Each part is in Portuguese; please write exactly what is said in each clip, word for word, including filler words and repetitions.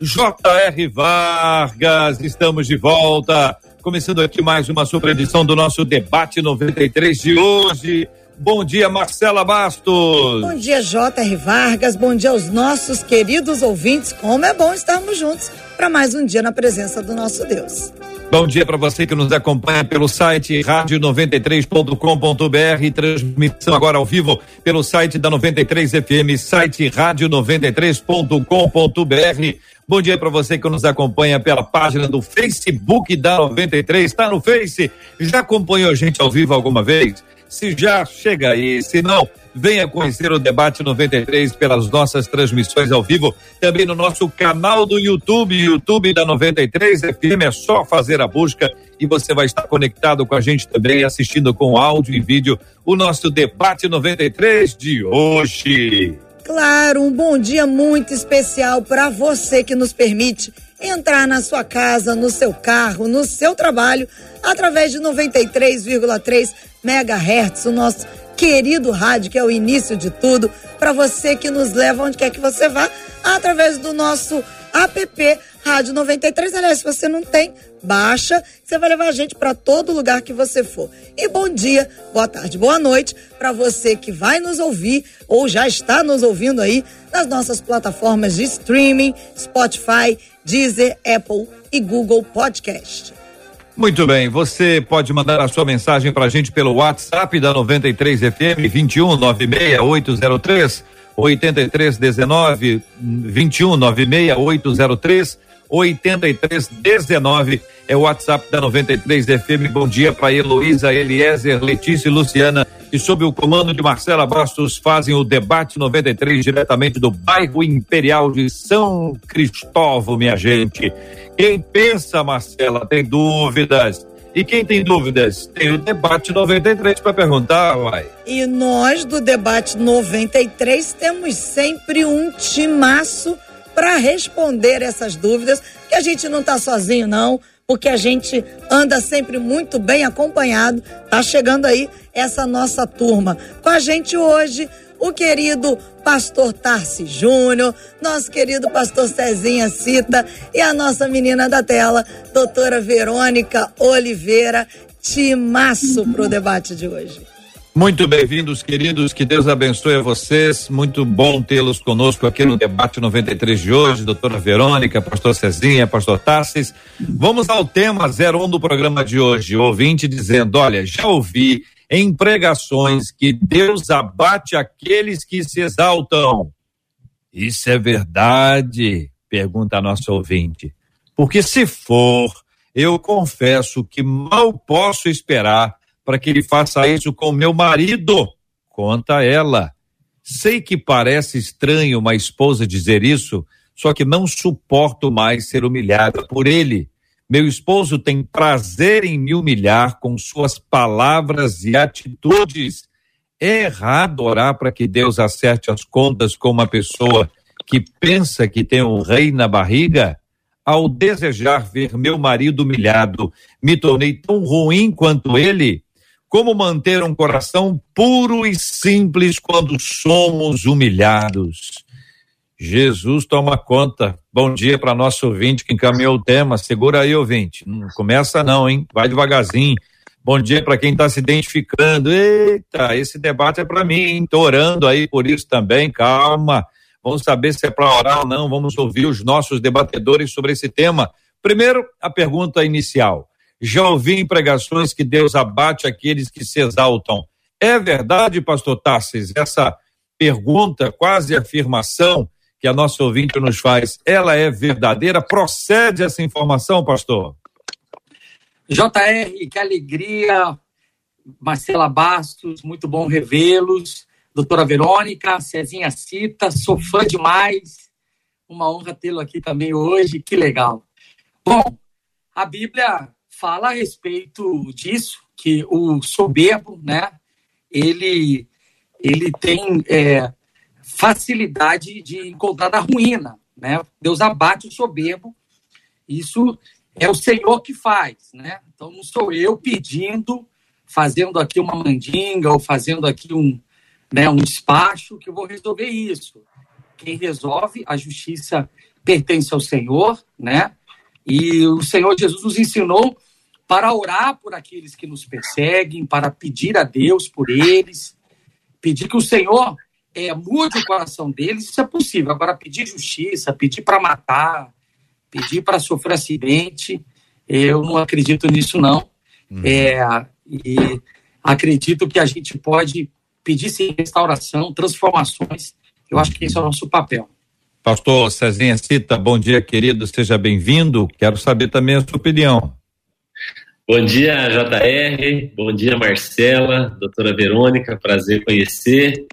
J R. Vargas. Estamos de volta. Começando aqui mais uma super edição do nosso Debate noventa e três de hoje. Bom dia, Marcela Bastos. Bom dia, J R. Vargas. Bom dia aos nossos queridos ouvintes. Como é bom estarmos juntos para mais um dia na presença do nosso Deus. Bom dia para você que nos acompanha pelo site rádio noventa e três ponto com ponto br, transmissão agora ao vivo pelo site da noventa e três F M, site rádio noventa e três ponto com ponto br. Bom dia para você que nos acompanha pela página do Facebook da noventa e três, está no Face, já acompanhou a gente ao vivo alguma vez? Se já, chega aí, se não, venha conhecer o Debate noventa e três pelas nossas transmissões ao vivo, também no nosso canal do YouTube, YouTube da noventa e três F M, é só fazer a busca e você vai estar conectado com a gente também, assistindo com áudio e vídeo o nosso Debate noventa e três de hoje. Claro, um bom dia muito especial para você que nos permite entrar na sua casa, no seu carro, no seu trabalho, através de noventa e três vírgula três megahertz, o nosso querido rádio, que é o início de tudo, para você que nos leva onde quer que você vá, através do nosso app Rádio noventa e três. Aliás, se você não tem, baixa, você vai levar a gente para todo lugar que você for. E bom dia, boa tarde, boa noite para você que vai nos ouvir ou já está nos ouvindo aí nas nossas plataformas de streaming, Spotify, Deezer, Apple e Google Podcast. Muito bem, você pode mandar a sua mensagem para a gente pelo WhatsApp da noventa e três F M, vinte e um, noventa e seis, oito zero três, oitenta e três dezenove, vinte e um, noventa e seis, oito zero três, oitenta e três dezenove é o WhatsApp da noventa e três F M. Bom dia para Heloísa, Eliezer, Letícia e Luciana, que sob o comando de Marcela Bastos fazem o Debate noventa e três diretamente do bairro Imperial de São Cristóvão, minha gente. Quem pensa, Marcela, tem dúvidas. E quem tem dúvidas, tem o Debate noventa e três para perguntar, uai. E nós do Debate noventa e três temos sempre um timaço para responder essas dúvidas, que a gente não está sozinho não, porque a gente anda sempre muito bem acompanhado. Tá chegando aí essa nossa turma. Com a gente hoje, o querido pastor Tarcisio Júnior, nosso querido pastor Cezinha Cita e a nossa menina da tela, doutora Verônica Oliveira Timasso, para o debate de hoje. Muito bem-vindos, queridos, que Deus abençoe a vocês, muito bom tê-los conosco aqui no Debate noventa e três de hoje, doutora Verônica, pastor Cezinha, pastor Tarcis. Vamos ao tema zero um do programa de hoje, ouvinte dizendo, olha, já ouvi em pregações que Deus abate aqueles que se exaltam. Isso é verdade? Pergunta a nossa ouvinte. Porque se for, eu confesso que mal posso esperar para que ele faça isso com meu marido, conta ela. Sei que parece estranho uma esposa dizer isso, só que não suporto mais ser humilhada por ele. Meu esposo tem prazer em me humilhar com suas palavras e atitudes. É errado orar para que Deus acerte as contas com uma pessoa que pensa que tem um rei na barriga? Ao desejar ver meu marido humilhado, me tornei tão ruim quanto ele? Como manter um coração puro e simples quando somos humilhados? Jesus toma conta. Bom dia para nosso ouvinte que encaminhou o tema. Segura aí, ouvinte. Não começa não, hein? Vai devagarzinho. Bom dia para quem está se identificando. Eita, esse debate é para mim, hein? Tô orando aí por isso também. Calma. Vamos saber se é para orar ou não. Vamos ouvir os nossos debatedores sobre esse tema. Primeiro, a pergunta inicial. Já ouvi em pregações que Deus abate aqueles que se exaltam. É verdade, pastor Tarcis? Essa pergunta, quase afirmação, que a nossa ouvinte nos faz, ela é verdadeira? Procede essa informação, pastor? J R, que alegria. Marcela Bastos, muito bom revê-los. Doutora Verônica, Cezinha Cita, sou fã demais. Uma honra tê-lo aqui também hoje, que legal. Bom, a Bíblia fala a respeito disso, que o soberbo, né, ele, ele tem é, facilidade de encontrar a ruína, né? Deus abate o soberbo, isso é o Senhor que faz, né? Então não sou eu pedindo, fazendo aqui uma mandinga ou fazendo aqui um, né, um despacho que eu vou resolver isso. Quem resolve, a justiça pertence ao Senhor, né? E o Senhor Jesus nos ensinou para orar por aqueles que nos perseguem, para pedir a Deus por eles, pedir que o Senhor é, mude o coração deles, isso é possível. Agora, pedir justiça, pedir para matar, pedir para sofrer acidente, eu não acredito nisso, não. Hum. É, e acredito que a gente pode pedir, sim, restauração, transformações. Eu acho que esse é o nosso papel. Pastor Cezinha Cita, bom dia, querido, seja bem-vindo. Quero saber também a sua opinião. Bom dia, J R, bom dia, Marcela, doutora Verônica, prazer conhecer.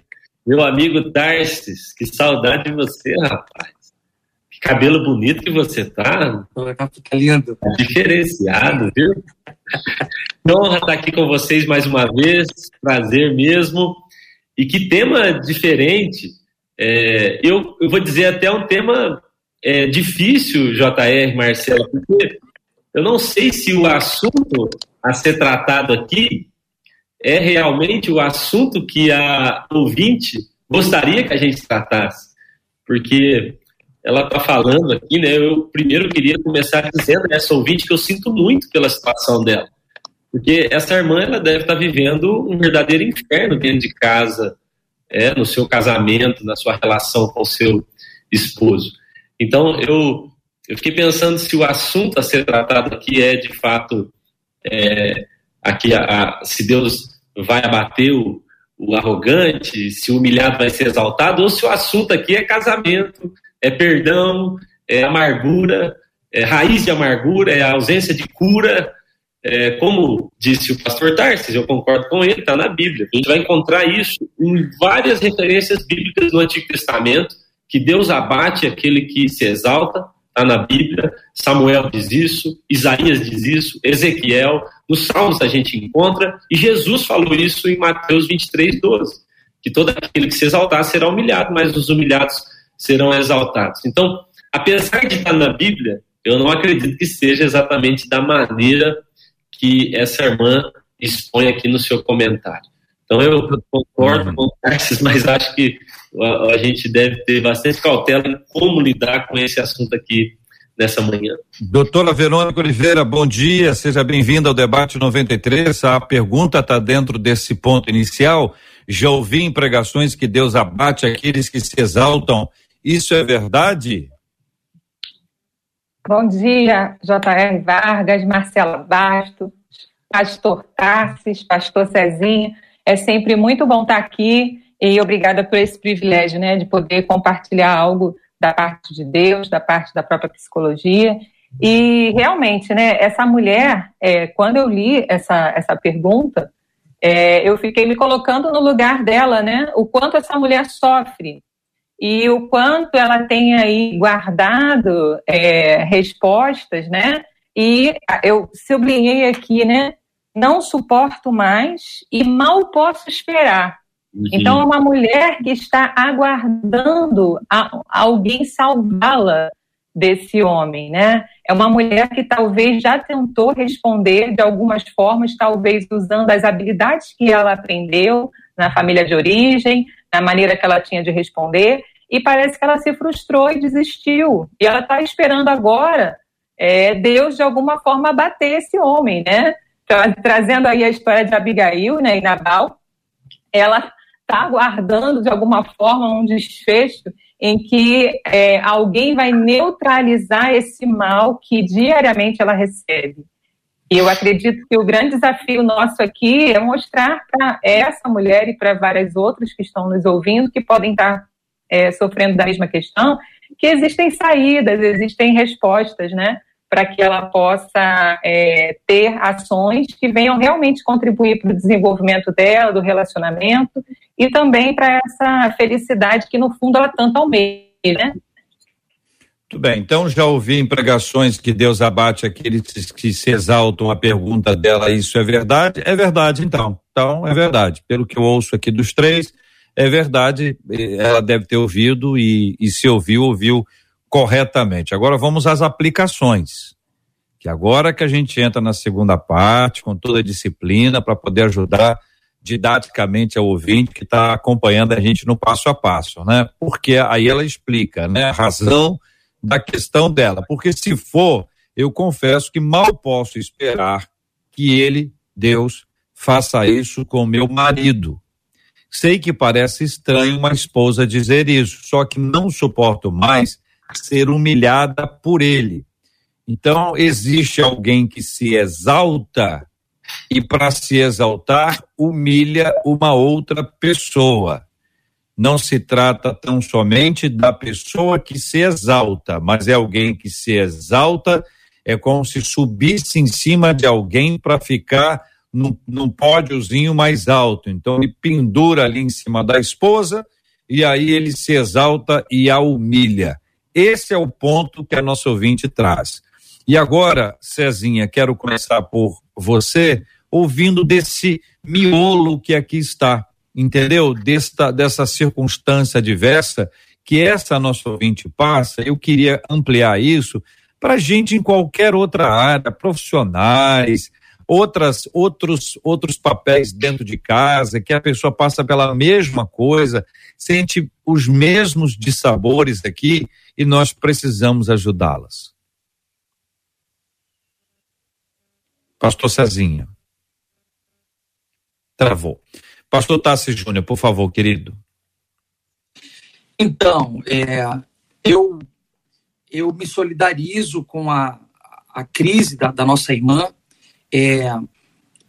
Meu amigo Tarcis, que saudade de você, rapaz. Que cabelo bonito que você tá. Tá lindo. Diferenciado, viu? Que honra estar aqui com vocês mais uma vez, prazer mesmo. E que tema diferente. É, eu, eu vou dizer até um tema é, difícil, J R, Marcelo, porque eu não sei se o assunto a ser tratado aqui é realmente o assunto que a ouvinte gostaria que a gente tratasse, porque ela está falando aqui, né? Eu primeiro queria começar dizendo a essa ouvinte que eu sinto muito pela situação dela, porque essa irmã ela deve estar vivendo um verdadeiro inferno dentro de casa, É, no seu casamento, na sua relação com o seu esposo. Então, eu, eu fiquei pensando se o assunto a ser tratado aqui é, de fato, é, aqui a, a, se Deus vai abater o, o arrogante, se o humilhado vai ser exaltado, ou se o assunto aqui é casamento, é perdão, é amargura, é raiz de amargura, é a ausência de cura. É, como disse o pastor Tarcis, eu concordo com ele, está na Bíblia. A gente vai encontrar isso em várias referências bíblicas no Antigo Testamento, que Deus abate aquele que se exalta, está na Bíblia. Samuel diz isso, Isaías diz isso, Ezequiel, nos Salmos a gente encontra, e Jesus falou isso em Mateus vinte e três, doze, que todo aquele que se exaltar será humilhado, mas os humilhados serão exaltados. Então, apesar de estar na Bíblia, eu não acredito que seja exatamente da maneira que essa irmã expõe aqui no seu comentário. Então, eu concordo uhum. com o Tarcis, mas acho que a, a gente deve ter bastante cautela em como lidar com esse assunto aqui nessa manhã. Doutora Verônica Oliveira, bom dia, seja bem-vinda ao Debate noventa e três. A pergunta está dentro desse ponto inicial. Já ouvi em pregações que Deus abate aqueles que se exaltam. Isso é verdade? Bom dia, J R. Vargas, Marcela Bastos, pastor Tarcis, pastor Cezinha. É sempre muito bom estar aqui e obrigada por esse privilégio, né, de poder compartilhar algo da parte de Deus, da parte da própria psicologia. E realmente, né, essa mulher, é, quando eu li essa, essa pergunta, é, eu fiquei me colocando no lugar dela, né, o quanto essa mulher sofre. E o quanto ela tem aí guardado é, respostas, né? E eu sublinhei aqui, né? Não suporto mais e mal posso esperar. Uhum. Então, é uma mulher que está aguardando a, alguém salvá-la desse homem, né? É uma mulher que talvez já tentou responder de algumas formas, talvez usando as habilidades que ela aprendeu na família de origem, na maneira que ela tinha de responder, e parece que ela se frustrou e desistiu. E ela está esperando agora é, Deus, de alguma forma, abater esse homem, né? Tra- trazendo aí a história de Abigail, né, e Nabal, ela está aguardando, de alguma forma, um desfecho em que é, alguém vai neutralizar esse mal que diariamente ela recebe. E eu acredito que o grande desafio nosso aqui é mostrar para essa mulher e para várias outras que estão nos ouvindo, que podem estar é, sofrendo da mesma questão, que existem saídas, existem respostas, né? Para que ela possa é, ter ações que venham realmente contribuir para o desenvolvimento dela, do relacionamento, e também para essa felicidade que, no fundo, ela tanto almeja, né? Muito bem, então já ouvi em pregações que Deus abate aqueles que se exaltam. A pergunta dela, isso é verdade? É verdade, então. Então, é verdade. Pelo que eu ouço aqui dos três, é verdade. Ela deve ter ouvido e, e se ouviu, ouviu corretamente. Agora vamos às aplicações. Que agora que a gente entra na segunda parte, com toda a disciplina, para poder ajudar didaticamente ao ouvinte que está acompanhando a gente no passo a passo, né? Porque aí ela explica, né? A razão da questão dela, porque se for, eu confesso que mal posso esperar que ele, Deus, faça isso com meu marido. Sei que parece estranho uma esposa dizer isso, só que não suporto mais ser humilhada por ele. Então, existe alguém que se exalta e, para se exaltar, humilha uma outra pessoa. Não se trata tão somente da pessoa que se exalta, mas é alguém que se exalta, é como se subisse em cima de alguém para ficar num, num pódiozinho mais alto. Então ele pendura ali em cima da esposa e aí ele se exalta e a humilha. Esse é o ponto que a nossa ouvinte traz. E agora, Cezinha, quero começar por você, ouvindo desse miolo que aqui está. Entendeu? Desta, dessa circunstância diversa que essa nossa ouvinte passa, eu queria ampliar isso para gente em qualquer outra área, profissionais, outras, outros, outros papéis dentro de casa, que a pessoa passa pela mesma coisa, sente os mesmos dissabores aqui e nós precisamos ajudá-las. Pastor Cezinha. Travou. Pastor Tarcisio Júnior, por favor, querido. Então, é, eu, eu me solidarizo com a, a crise da, da nossa irmã. É,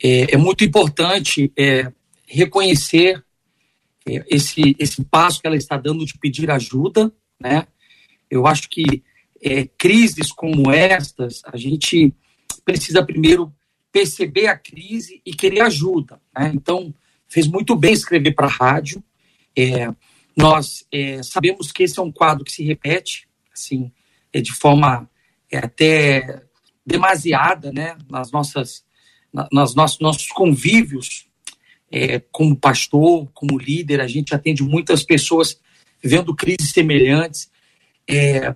é, é muito importante é, reconhecer é, esse, esse passo que ela está dando de pedir ajuda, né? Eu acho que é, crises como estas, a gente precisa primeiro perceber a crise e querer ajuda, né? Então, fez muito bem escrever para a rádio. É, nós é, sabemos que esse é um quadro que se repete, assim, é, de forma é, até demasiada, né, nas nossas, na, nas nossos, nossos convívios, é, como pastor, como líder, a gente atende muitas pessoas vivendo crises semelhantes. É,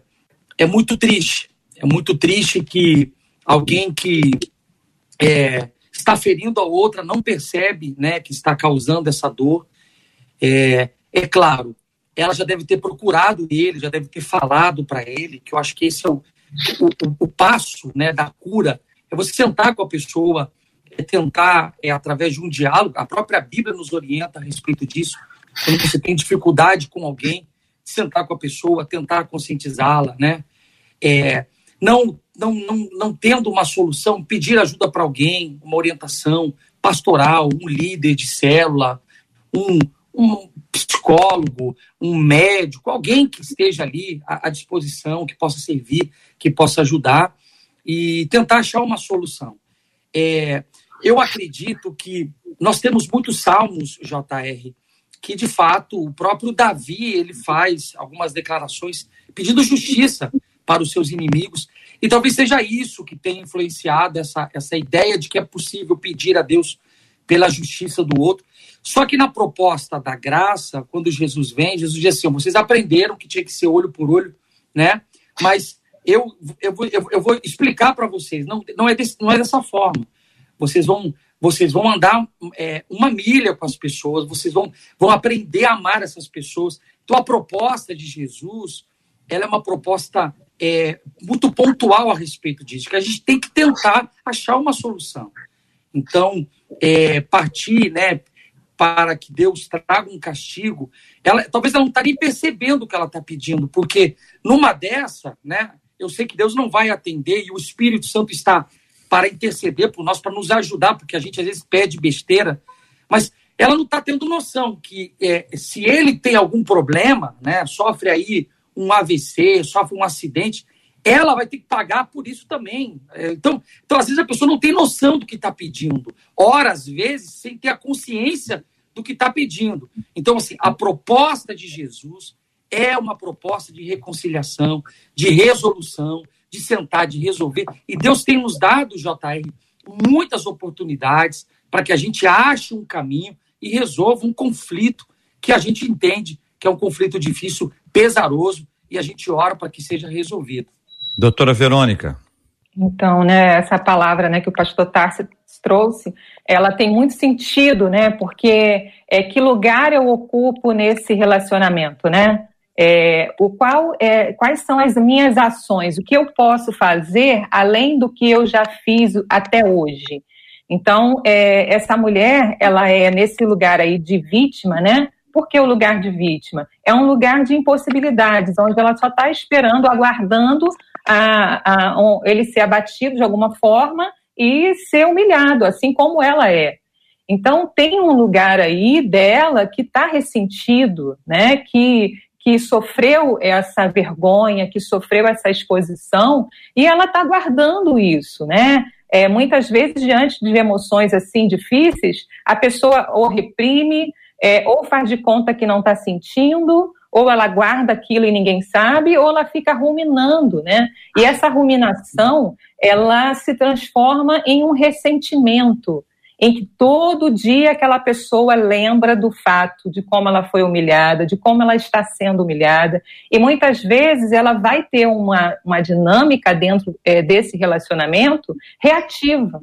é muito triste, é muito triste que alguém que é, está ferindo a outra, não percebe, né, que está causando essa dor. É, é claro, ela já deve ter procurado ele, já deve ter falado para ele, que eu acho que esse é o, o, o passo, né, da cura, é você sentar com a pessoa, é tentar, é, através de um diálogo, a própria Bíblia nos orienta a respeito disso, quando você tem dificuldade com alguém, sentar com a pessoa, tentar conscientizá-la, né, é, não Não, não, não tendo uma solução, pedir ajuda para alguém, uma orientação pastoral, um líder de célula, um, um psicólogo, um médico, alguém que esteja ali à, à disposição, que possa servir, que possa ajudar e tentar achar uma solução. É, eu acredito que nós temos muitos salmos, J R, que de fato o próprio Davi ele faz algumas declarações pedindo justiça para os seus inimigos. E talvez seja isso que tenha influenciado essa, essa ideia de que é possível pedir a Deus pela justiça do outro. Só que na proposta da graça, quando Jesus vem, Jesus diz assim, vocês aprenderam que tinha que ser olho por olho, né? Mas eu, eu, vou, eu, eu vou explicar para vocês, não, não, é desse, não é dessa forma. Vocês vão, vocês vão andar é, uma milha com as pessoas, vocês vão, vão aprender a amar essas pessoas. Então a proposta de Jesus, ela é uma proposta... É, muito pontual a respeito disso, que a gente tem que tentar achar uma solução. Então, é, partir, né, para que Deus traga um castigo, ela, talvez ela não está nem percebendo o que ela está pedindo, porque numa dessa, né, eu sei que Deus não vai atender e o Espírito Santo está para interceder por nós, para nos ajudar, porque a gente às vezes pede besteira, mas ela não está tendo noção que é, se ele tem algum problema, né, sofre aí um A V C, sofre um acidente, ela vai ter que pagar por isso também. Então, então às vezes, a pessoa não tem noção do que está pedindo. Ora, às vezes, sem ter a consciência do que está pedindo. Então, assim, a proposta de Jesus é uma proposta de reconciliação, de resolução, de sentar, de resolver. E Deus tem nos dado, J R, muitas oportunidades para que a gente ache um caminho e resolva um conflito que a gente entende que é um conflito difícil, pesaroso, e a gente ora para que seja resolvido. Doutora Verônica. Então, né, essa palavra, né, que o pastor Tarci trouxe, ela tem muito sentido, né, porque é que lugar eu ocupo nesse relacionamento, né? É, o qual, é, quais são as minhas ações, o que eu posso fazer além do que eu já fiz até hoje. Então, é, essa mulher, ela é nesse lugar aí de vítima, né? Por que o lugar de vítima? É um lugar de impossibilidades, onde ela só está esperando, aguardando a, a, um, ele ser abatido de alguma forma e ser humilhado, assim como ela é. Então, tem um lugar aí dela que está ressentido, né? Que... que sofreu essa vergonha, que sofreu essa exposição, e ela está guardando isso, né? É, muitas vezes, diante de emoções assim difíceis, a pessoa ou reprime, é, ou faz de conta que não está sentindo, ou ela guarda aquilo e ninguém sabe, ou ela fica ruminando, né? E essa ruminação, ela se transforma em um ressentimento, em que todo dia aquela pessoa lembra do fato de como ela foi humilhada, de como ela está sendo humilhada, e muitas vezes ela vai ter uma, uma dinâmica dentro é, desse relacionamento reativa.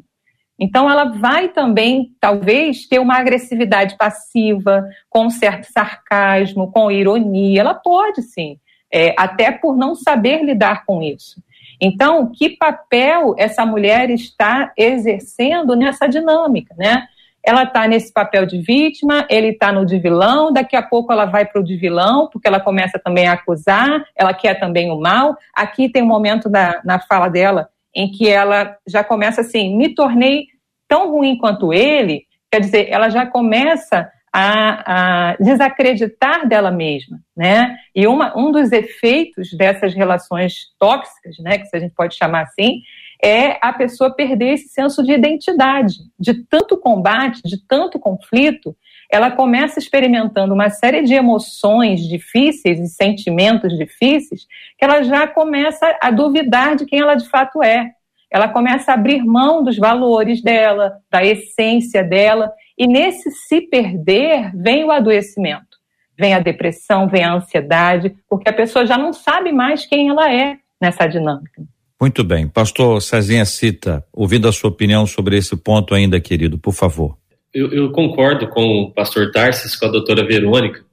Então ela vai também, talvez, ter uma agressividade passiva, com um certo sarcasmo, com ironia, ela pode sim, é, até por não saber lidar com isso. Então, que papel essa mulher está exercendo nessa dinâmica, né? Ela está nesse papel de vítima, ele está no de vilão, daqui a pouco ela vai para o de vilão, porque ela começa também a acusar, ela quer também o mal. Aqui tem um momento da, na fala dela em que ela já começa assim, me tornei tão ruim quanto ele, quer dizer, ela já começa a, a desacreditar dela mesma, né? E uma, um dos efeitos dessas relações tóxicas, né, que a gente pode chamar assim, é a pessoa perder esse senso de identidade. De tanto combate, de tanto conflito, ela começa experimentando uma série de emoções difíceis e sentimentos difíceis, que ela já começa a duvidar de quem ela de fato é. Ela começa a abrir mão dos valores dela, da essência dela, e nesse se perder vem o adoecimento, vem a depressão, vem a ansiedade, porque a pessoa já não sabe mais quem ela é nessa dinâmica. Muito bem. Pastor Cezinha Cita, ouvindo a sua opinião sobre esse ponto ainda, querido, por favor. Eu, eu concordo com o pastor Tarcis, com a doutora Verônica.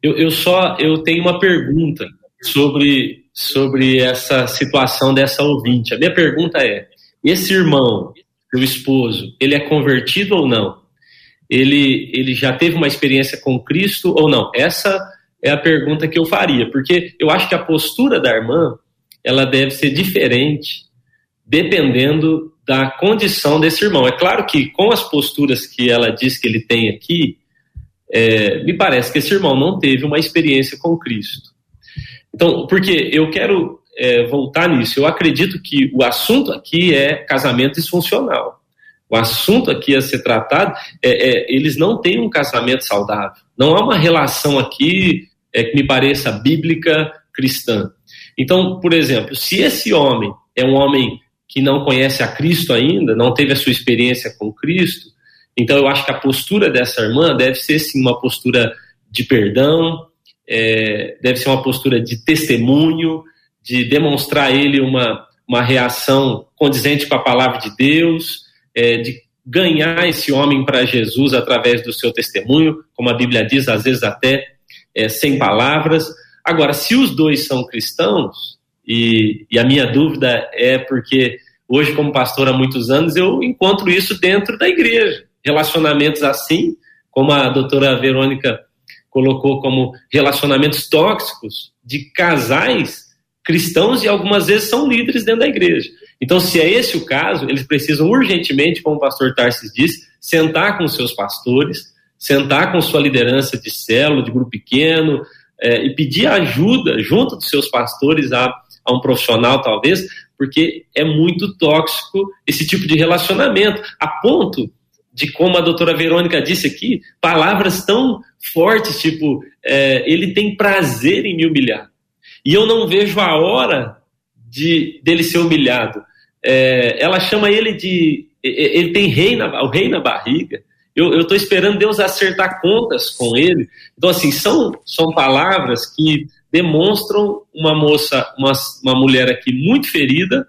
Eu, eu só eu tenho uma pergunta sobre, sobre essa situação dessa ouvinte. A minha pergunta é, esse irmão, o esposo, ele é convertido ou não? Ele, ele já teve uma experiência com Cristo ou não? Essa é a pergunta que eu faria, porque eu acho que a postura da irmã, ela deve ser diferente dependendo da condição desse irmão. É claro que com as posturas que ela diz que ele tem aqui, é, me parece que esse irmão não teve uma experiência com Cristo. Então, porque eu quero é, voltar nisso, eu acredito que o assunto aqui é casamento disfuncional. O assunto aqui a ser tratado é, é eles não têm um casamento saudável. Não há uma relação aqui é, que me pareça bíblica cristã. Então, por exemplo, se esse homem é um homem que não conhece a Cristo ainda, não teve a sua experiência com Cristo, então eu acho que a postura dessa irmã deve ser sim uma postura de perdão, é, deve ser uma postura de testemunho, de demonstrar a ele uma, uma reação condizente com a palavra de Deus. É, de ganhar esse homem para Jesus através do seu testemunho, como a Bíblia diz, às vezes até é, sem palavras. Agora, se os dois são cristãos, e, e a minha dúvida é porque hoje, como pastor há muitos anos, eu encontro isso dentro da igreja. Relacionamentos assim, como a doutora Verônica colocou como relacionamentos tóxicos de casais cristãos e algumas vezes são líderes dentro da igreja. Então, se é esse o caso, eles precisam urgentemente, como o pastor Tarcis disse, sentar com os seus pastores, sentar com sua liderança de célula, de grupo pequeno, é, e pedir ajuda junto dos seus pastores a, a um profissional, talvez, porque é muito tóxico esse tipo de relacionamento, a ponto de como a doutora Verônica disse aqui, palavras tão fortes, tipo, é, ele tem prazer em me humilhar. E eu não vejo a hora de, dele ser humilhado. É, ela chama ele de... Ele tem rei na, o rei na barriga. Eu estou esperando Deus acertar contas com ele. Então, assim, são, são palavras que demonstram uma moça, uma, uma mulher aqui muito ferida,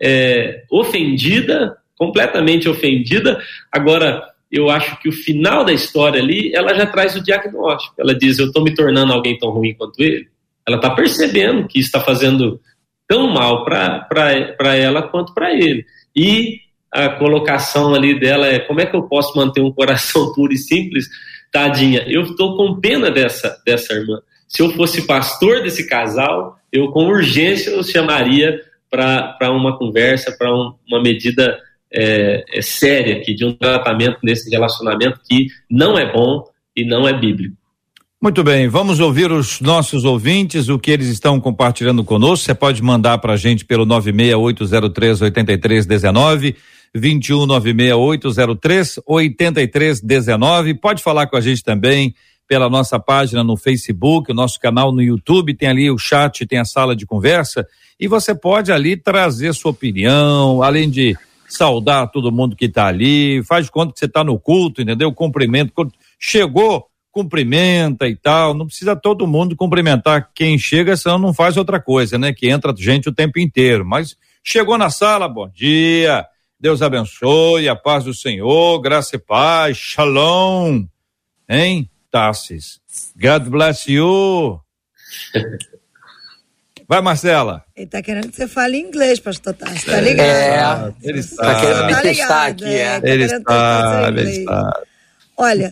é, ofendida, completamente ofendida. Agora, eu acho que o final da história ali, ela já traz o diagnóstico. Ela diz, eu estou me tornando alguém tão ruim quanto ele. Ela está percebendo que está fazendo tão mal para ela quanto para ele. E a colocação ali dela é, como é que eu posso manter um coração puro e simples? Tadinha, eu estou com pena dessa, dessa irmã. Se eu fosse pastor desse casal, eu com urgência eu chamaria para uma conversa, para um, uma medida é, é séria aqui, de um tratamento nesse relacionamento que não é bom e não é bíblico. Muito bem, vamos ouvir os nossos ouvintes, o que eles estão compartilhando conosco. Você pode mandar para a gente pelo nove seis oito zero três oito três um nove, dois um nove seis oito zero três oito três um nove. Pode falar com a gente também pela nossa página no Facebook, o nosso canal no YouTube, tem ali o chat, tem a sala de conversa, e você pode ali trazer sua opinião, além de saudar todo mundo que está ali, faz de conta que você está no culto, entendeu? Cumprimento, chegou, cumprimenta e tal, não precisa todo mundo cumprimentar quem chega, senão não faz outra coisa, né? Que entra gente o tempo inteiro, mas chegou na sala, bom dia, Deus abençoe, a paz do Senhor, graça e paz, shalom, hein, Tarcis? God bless you. Vai, Marcela. Ele tá querendo que você fale inglês, pastor Tarcis, tá ligado? É, ele está. Tá querendo me testar aqui, é. Ele está, ele está. Olha,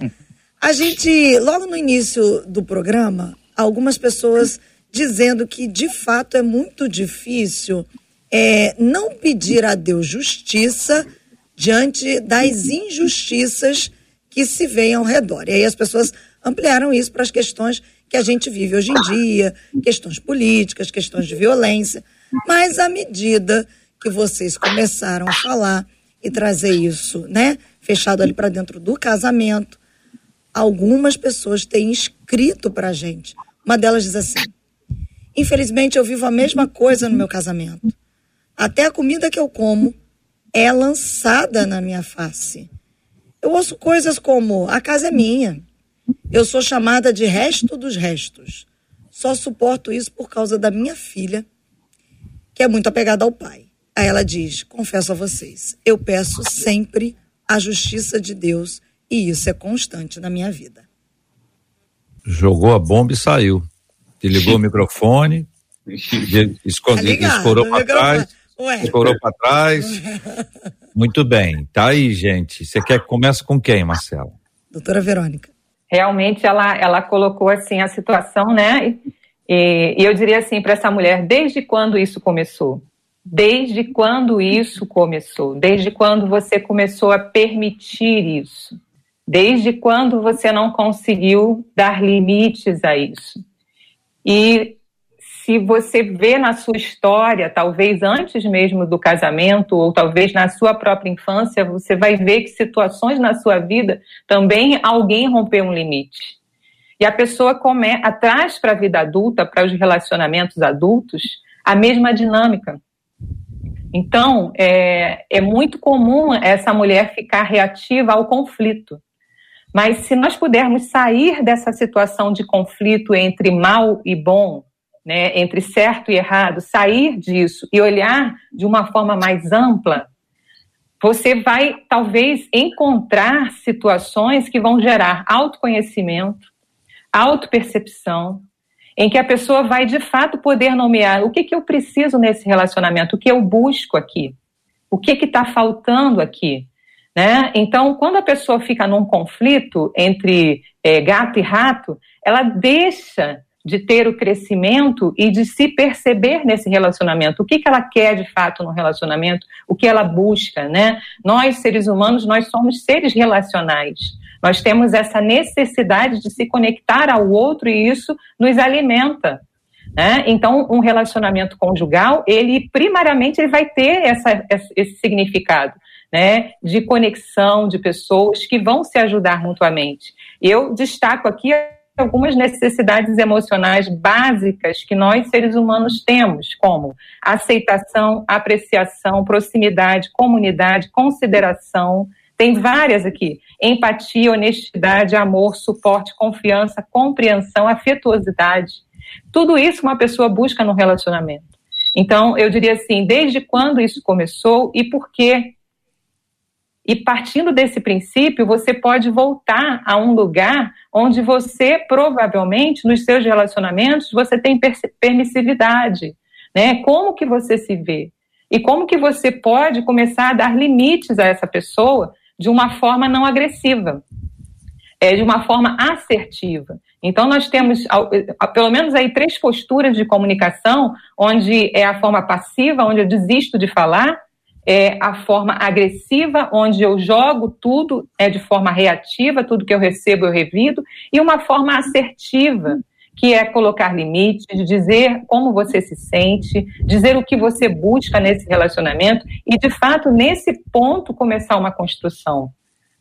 a gente, logo no início do programa, algumas pessoas dizendo que, de fato, é muito difícil é, não pedir a Deus justiça diante das injustiças que se vêem ao redor. E aí as pessoas ampliaram isso para as questões que a gente vive hoje em dia, questões políticas, questões de violência. Mas à medida que vocês começaram a falar e trazer isso, né, fechado ali para dentro do casamento, algumas pessoas têm escrito pra gente. Uma delas diz assim, infelizmente eu vivo a mesma coisa no meu casamento. Até a comida que eu como é lançada na minha face. Eu ouço coisas como, a casa é minha. Eu sou chamada de resto dos restos. Só suporto isso por causa da minha filha, que é muito apegada ao pai. Aí ela diz, confesso a vocês, eu peço sempre a justiça de Deus. E isso é constante na minha vida. Jogou a bomba e saiu. Te ligou o microfone, escondeu, tá escorou para trás, escorou para trás. Muito bem, tá aí, gente. Você quer que comece com quem, Marcela? Doutora Verônica. Realmente, ela, ela colocou assim a situação, né? E, e eu diria assim para essa mulher, desde quando isso começou? Desde quando isso começou? Desde quando você começou a permitir isso? Desde quando você não conseguiu dar limites a isso? E se você vê na sua história, talvez antes mesmo do casamento, ou talvez na sua própria infância, você vai ver que situações na sua vida também alguém rompeu um limite. E a pessoa come, traz para a vida adulta, para os relacionamentos adultos, a mesma dinâmica. Então, é, é muito comum essa mulher ficar reativa ao conflito. Mas se nós pudermos sair dessa situação de conflito entre mal e bom, né, entre certo e errado, sair disso e olhar de uma forma mais ampla, você vai, talvez, encontrar situações que vão gerar autoconhecimento, autopercepção, em que a pessoa vai, de fato, poder nomear o que, que eu preciso nesse relacionamento, o que eu busco aqui, o que está faltando aqui. Né? Então, quando a pessoa fica num conflito entre é, gato e rato, ela deixa de ter o crescimento e de se perceber nesse relacionamento. O que, que ela quer, de fato, no relacionamento, o que ela busca. Né? Nós, seres humanos, nós somos seres relacionais. Nós temos essa necessidade de se conectar ao outro e isso nos alimenta, né? Então, um relacionamento conjugal, ele primariamente ele vai ter essa, esse significado né, de conexão de pessoas que vão se ajudar mutuamente. Eu destaco aqui algumas necessidades emocionais básicas que nós, seres humanos, temos, como aceitação, apreciação, proximidade, comunidade, consideração. Tem várias aqui: empatia, honestidade, amor, suporte, confiança, compreensão, afetuosidade. Tudo isso uma pessoa busca no relacionamento. Então, eu diria assim, desde quando isso começou e por quê? E partindo desse princípio, você pode voltar a um lugar onde você, provavelmente, nos seus relacionamentos, você tem permissividade, né? Como que você se vê? E como que você pode começar a dar limites a essa pessoa de uma forma não agressiva, é, de uma forma assertiva. Então, nós temos, pelo menos, aí três posturas de comunicação, onde é a forma passiva, onde eu desisto de falar, é a forma agressiva, onde eu jogo tudo, é de forma reativa, tudo que eu recebo eu revido, e uma forma assertiva, que é colocar limites, dizer como você se sente, dizer o que você busca nesse relacionamento e, de fato, nesse ponto, começar uma construção,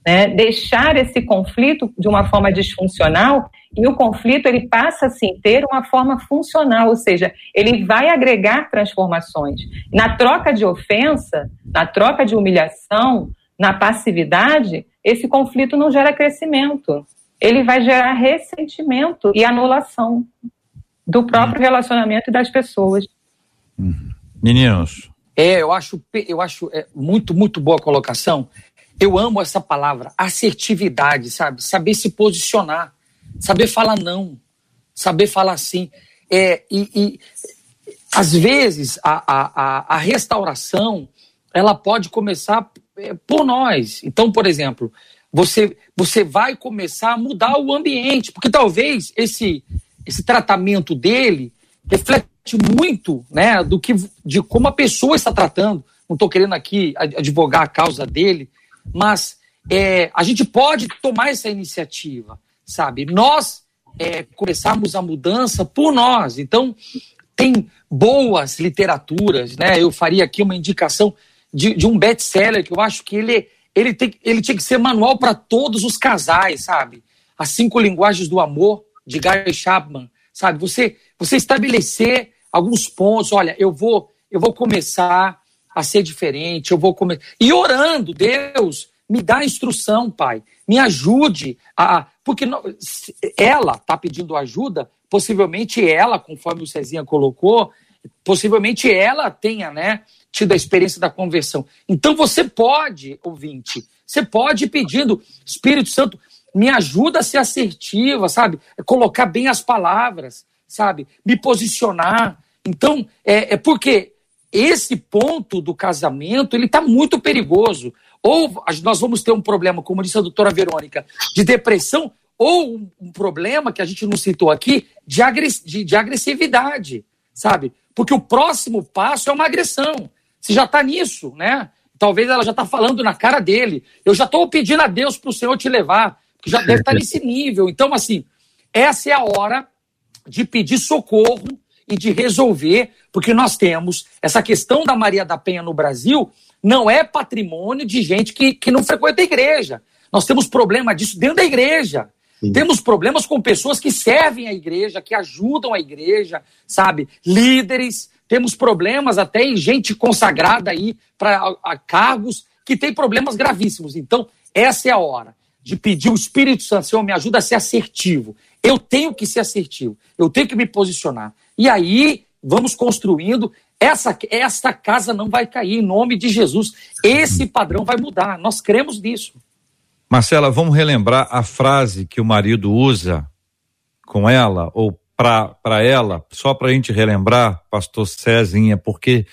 né? Deixar esse conflito de uma forma disfuncional, e o conflito ele passa a sim ter uma forma funcional, ou seja, ele vai agregar transformações. Na troca de ofensa, na troca de humilhação, na passividade, esse conflito não gera crescimento, ele vai gerar ressentimento e anulação do próprio relacionamento e das pessoas. Meninos. É, eu acho, eu acho é, muito, muito boa a colocação. Eu amo essa palavra, assertividade, sabe? Saber se posicionar, saber falar não, saber falar sim. É, e, e às vezes a, a, a restauração ela pode começar por nós. Então, por exemplo, você, você vai começar a mudar o ambiente, porque talvez esse, esse tratamento dele reflete muito, né, do que, de como a pessoa está tratando. Não estou querendo aqui advogar a causa dele, mas é, a gente pode tomar essa iniciativa, sabe? Nós é, começarmos a mudança por nós. Então, tem boas literaturas, né? Eu faria aqui uma indicação de, de um best-seller que eu acho que ele, ele, tem, ele tinha que ser manual para todos os casais, sabe? As Cinco Linguagens do Amor, de Gary Chapman, sabe? Você, você estabelecer alguns pontos, olha, eu vou, eu vou começar a ser diferente, eu vou comer. E orando, Deus, me dá a instrução, Pai, me ajude a... Porque não... ela está pedindo ajuda, possivelmente ela, conforme o Cezinha colocou, possivelmente ela tenha, né, tido a experiência da conversão. Então você pode, ouvinte, você pode ir pedindo, Espírito Santo, me ajuda a ser assertiva, sabe? Colocar bem as palavras, sabe? Me posicionar. Então, é, é porque... esse ponto do casamento, ele está muito perigoso. Ou nós vamos ter um problema, como disse a doutora Verônica, de depressão, ou um problema, que a gente não citou aqui, de, agress- de, de agressividade, sabe? Porque o próximo passo é uma agressão. Você já está nisso, né? Talvez ela já está falando na cara dele. Eu já estou pedindo a Deus para o Senhor te levar, porque já deve estar nesse nível. Então, assim, essa é a hora de pedir socorro e de resolver, porque nós temos essa questão da Maria da Penha no Brasil, não é patrimônio de gente que, que não frequenta a igreja. Nós temos problema disso dentro da igreja. Sim. Temos problemas com pessoas que servem a igreja, que ajudam a igreja, sabe? Líderes. Temos problemas até em gente consagrada aí para cargos que tem problemas gravíssimos. Então, essa é a hora de pedir o Espírito Santo, Senhor, me ajuda a ser assertivo. Eu tenho que ser assertivo. Eu tenho que me posicionar. E aí, vamos construindo, essa, essa casa não vai cair, em nome de Jesus. Esse padrão vai mudar, nós cremos nisso. Marcela, vamos relembrar a frase que o marido usa com ela, ou para ela, só para a gente relembrar, pastor Cezinha, porque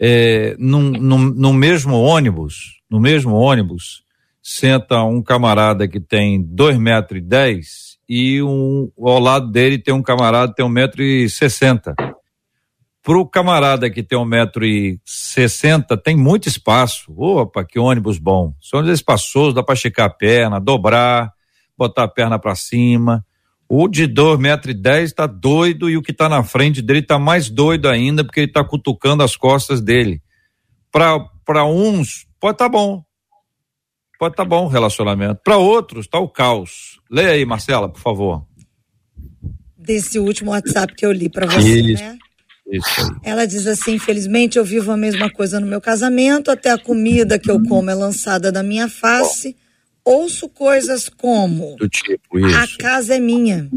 é, num, num, no mesmo ônibus, no mesmo ônibus, senta um camarada que tem dois metros e dez, e um, ao lado dele tem um camarada que tem um metro e sessenta. Pro camarada que tem um metro e sessenta, tem muito espaço. Opa, que ônibus bom. São espaçosos, dá para esticar a perna, dobrar, botar a perna para cima. O de dois metros e dez tá doido, e o que tá na frente dele tá mais doido ainda, porque ele tá cutucando as costas dele. Para uns, pode tá bom. pode estar bom o relacionamento. Para outros, está o caos. Leia aí, Marcela, por favor. Desse último WhatsApp que eu li para você, Isso. né? Isso. Ela diz assim: infelizmente eu vivo a mesma coisa no meu casamento, até a comida que eu como é lançada na minha face, ouço coisas como do tipo, isso. a casa é minha,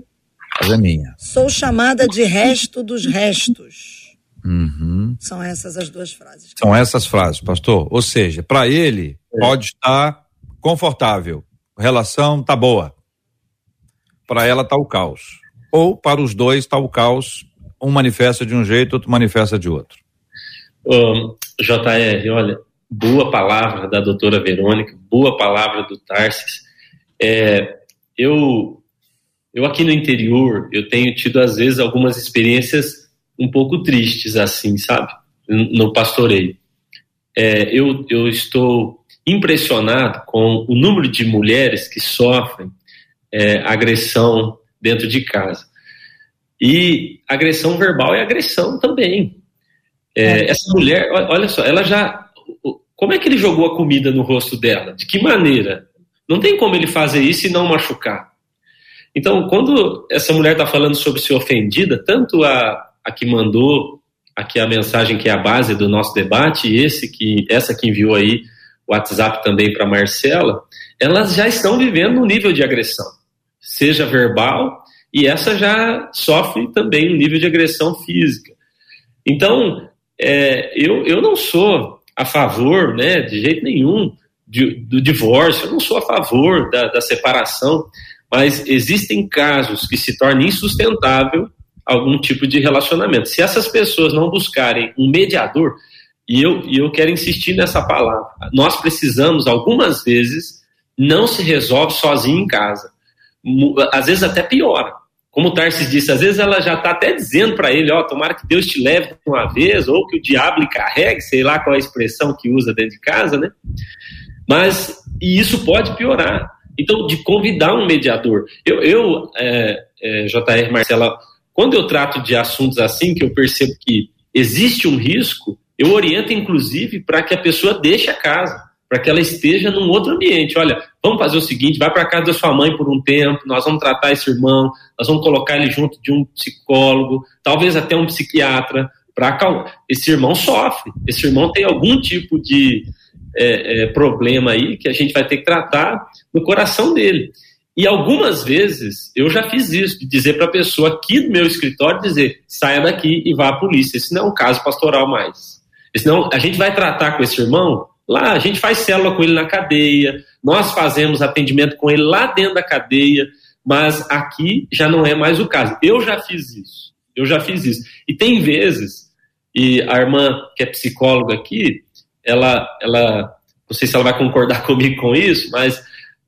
a casa é minha, sou chamada de resto dos restos. Uhum. São essas as duas frases. São essas frases, pastor. Ou seja, para ele é. pode estar confortável, a relação tá boa, para ela tá o caos, ou para os dois tá o caos. Um manifesta de um jeito, outro manifesta de outro. Oh, J R, olha, boa palavra da doutora Verônica, boa palavra do Tarcis. É, eu, eu aqui no interior, eu tenho tido, às vezes, algumas experiências um pouco tristes, assim, sabe? No pastoreio. É, eu, eu estou impressionado com o número de mulheres que sofrem é, agressão dentro de casa. E agressão verbal é agressão também. É, essa mulher, olha só, ela já... Como é que ele jogou a comida no rosto dela? De que maneira? Não tem como ele fazer isso e não machucar. Então, quando essa mulher está falando sobre ser ofendida, tanto a, a que mandou, aqui a mensagem que é a base do nosso debate, e esse que, essa que enviou aí o WhatsApp também para a Marcela, elas já estão vivendo um nível de agressão, seja verbal... E essa já sofre também um nível de agressão física. Então, é, eu, eu não sou a favor, né, de jeito nenhum, de, do divórcio, eu não sou a favor da, da separação, mas existem casos que se torna insustentável algum tipo de relacionamento. Se essas pessoas não buscarem um mediador, e eu, e eu quero insistir nessa palavra, nós precisamos, algumas vezes, não se resolve sozinho em casa. Às vezes até piora. Como o Tarcis disse, às vezes ela já está até dizendo para ele, ó, tomara que Deus te leve uma vez, ou que o diabo lhe carregue, sei lá qual é a expressão que usa dentro de casa, né? Mas, e isso pode piorar. Então, de convidar um mediador. Eu, eu é, é, J R, Marcela, quando eu trato de assuntos assim, que eu percebo que existe um risco, eu oriento, inclusive, para que a pessoa deixe a casa, para que ela esteja num outro ambiente. Olha, vamos fazer o seguinte, vai para a casa da sua mãe por um tempo, nós vamos tratar esse irmão, nós vamos colocar ele junto de um psicólogo, talvez até um psiquiatra, para acalmar. Esse irmão sofre, esse irmão tem algum tipo de é, é, problema aí que a gente vai ter que tratar no coração dele. E algumas vezes eu já fiz isso, de dizer para a pessoa aqui do meu escritório, dizer, saia daqui e vá à polícia, esse não é um caso pastoral mais. Esse não, a gente vai tratar com esse irmão. Lá a gente faz célula com ele na cadeia, nós fazemos atendimento com ele lá dentro da cadeia, mas aqui já não é mais o caso. Eu já fiz isso, eu já fiz isso. E tem vezes, e a irmã que é psicóloga aqui, ela, ela não sei se ela vai concordar comigo com isso, mas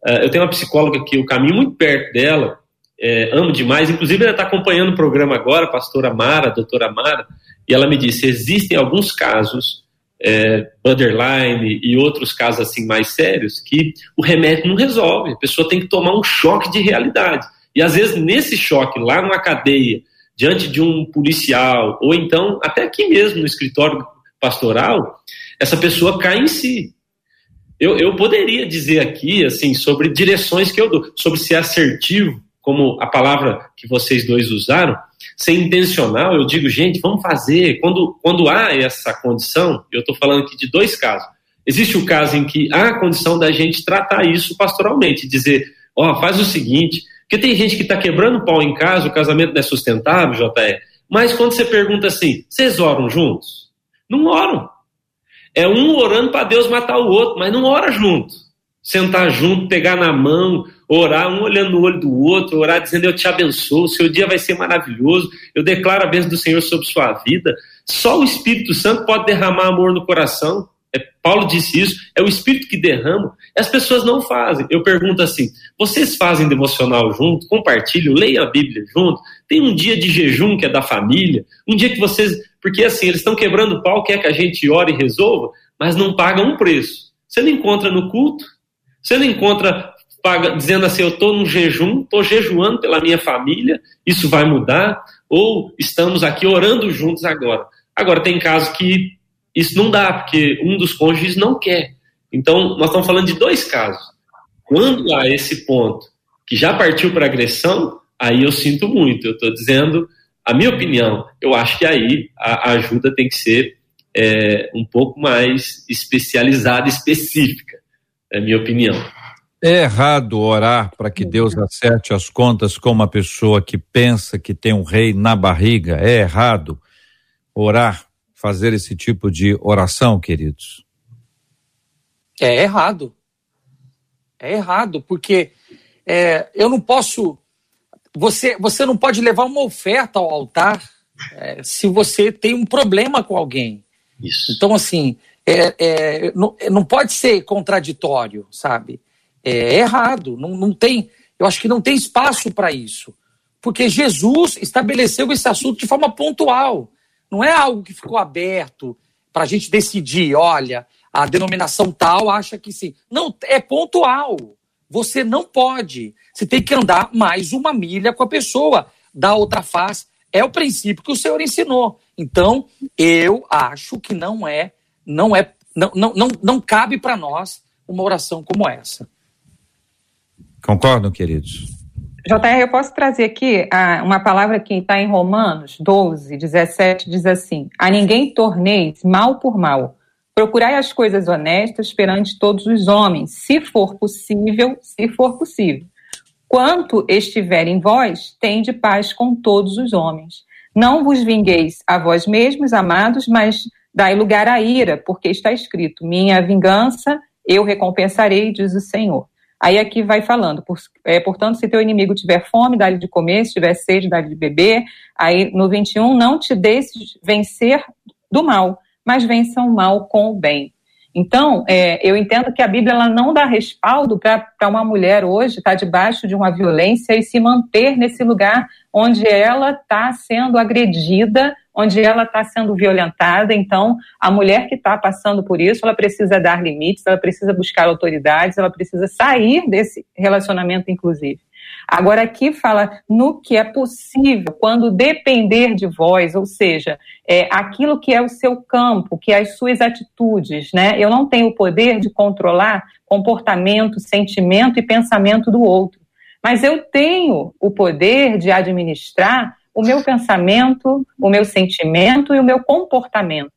uh, eu tenho uma psicóloga que eu caminho muito perto dela, é, amo demais, inclusive ela está acompanhando o programa agora, a pastora Mara, a doutora Mara, e ela me disse, existem alguns casos... É, borderline e outros casos assim mais sérios, que o remédio não resolve, a pessoa tem que tomar um choque de realidade, e às vezes nesse choque lá numa cadeia, diante de um policial, ou então até aqui mesmo no escritório pastoral, essa pessoa cai em si. eu, eu poderia dizer aqui assim, sobre direções que eu dou, sobre ser assertivo, como a palavra que vocês dois usaram, ser intencional. Eu digo, gente, vamos fazer. Quando, quando há essa condição, eu estou falando aqui de dois casos. Existe o caso em que há a condição da gente tratar isso pastoralmente, dizer, ó, oh, faz o seguinte, porque tem gente que está quebrando pau em casa, o casamento não é sustentável, J R, mas quando você pergunta assim, vocês oram juntos? Não oram. É um orando para Deus matar o outro, mas não ora junto. Sentar junto, pegar na mão, orar, um olhando no olho do outro, orar dizendo, eu te abençoo, seu dia vai ser maravilhoso, eu declaro a bênção do Senhor sobre sua vida. Só o Espírito Santo pode derramar amor no coração. É, Paulo disse isso, é o Espírito que derrama. As pessoas não fazem. Eu pergunto assim, vocês fazem devocional junto? Compartilham, leiam a Bíblia junto? Tem um dia de jejum que é da família, um dia que vocês... Porque assim, eles estão quebrando o pau, quer que a gente ore e resolva, mas não pagam um preço. Você não encontra no culto, você não encontra paga, dizendo assim, eu estou num jejum, estou jejuando pela minha família, isso vai mudar, ou estamos aqui orando juntos agora. Agora, tem casos que isso não dá, porque um dos cônjuges não quer. Então, nós estamos falando de dois casos. Quando há esse ponto que já partiu para agressão, aí eu sinto muito. Eu estou dizendo a minha opinião. Eu acho que aí a ajuda tem que ser é, um pouco mais especializada, específica. É a minha opinião. É errado orar para que Deus acerte as contas com uma pessoa que pensa que tem um rei na barriga? É errado orar, fazer esse tipo de oração, queridos? É errado. É errado, porque é, eu não posso... Você, você não pode levar uma oferta ao altar é, se você tem um problema com alguém. Isso. Então, assim, é, é, não, não pode ser contraditório, sabe? É errado, não, não tem, eu acho que não tem espaço para isso, porque Jesus estabeleceu esse assunto de forma pontual, não é algo que ficou aberto para a gente decidir, olha, a denominação tal acha que sim, não, é pontual, você não pode, você tem que andar mais uma milha com a pessoa, da outra face, é o princípio que o Senhor ensinou, então eu acho que não é, não é, não, não, não, não cabe para nós uma oração como essa. Concordam, queridos? J R, eu posso trazer aqui a, uma palavra que está em Romanos doze, dezessete, diz assim: a ninguém torneis mal por mal. Procurai as coisas honestas perante todos os homens, se for possível, se for possível. Quanto estiver em vós, tende paz com todos os homens. Não vos vingueis a vós mesmos, amados, mas dai lugar à ira, porque está escrito: minha vingança eu recompensarei, diz o Senhor. Aí aqui vai falando, por, é, portanto, se teu inimigo tiver fome, dá-lhe de comer, se tiver sede, dá-lhe de beber. Aí no vinte e um, não te deixes vencer do mal, mas vença o mal com o bem. Então, é, eu entendo que a Bíblia ela não dá respaldo para uma mulher hoje estar debaixo de uma violência e se manter nesse lugar onde ela está sendo agredida, onde ela está sendo violentada. Então, a mulher que está passando por isso, ela precisa dar limites, ela precisa buscar autoridades, ela precisa sair desse relacionamento, inclusive. Agora, aqui fala no que é possível, quando depender de vós, ou seja, é, aquilo que é o seu campo, que é as suas atitudes, né? Eu não tenho o poder de controlar comportamento, sentimento e pensamento do outro, mas eu tenho o poder de administrar o meu pensamento, o meu sentimento e o meu comportamento.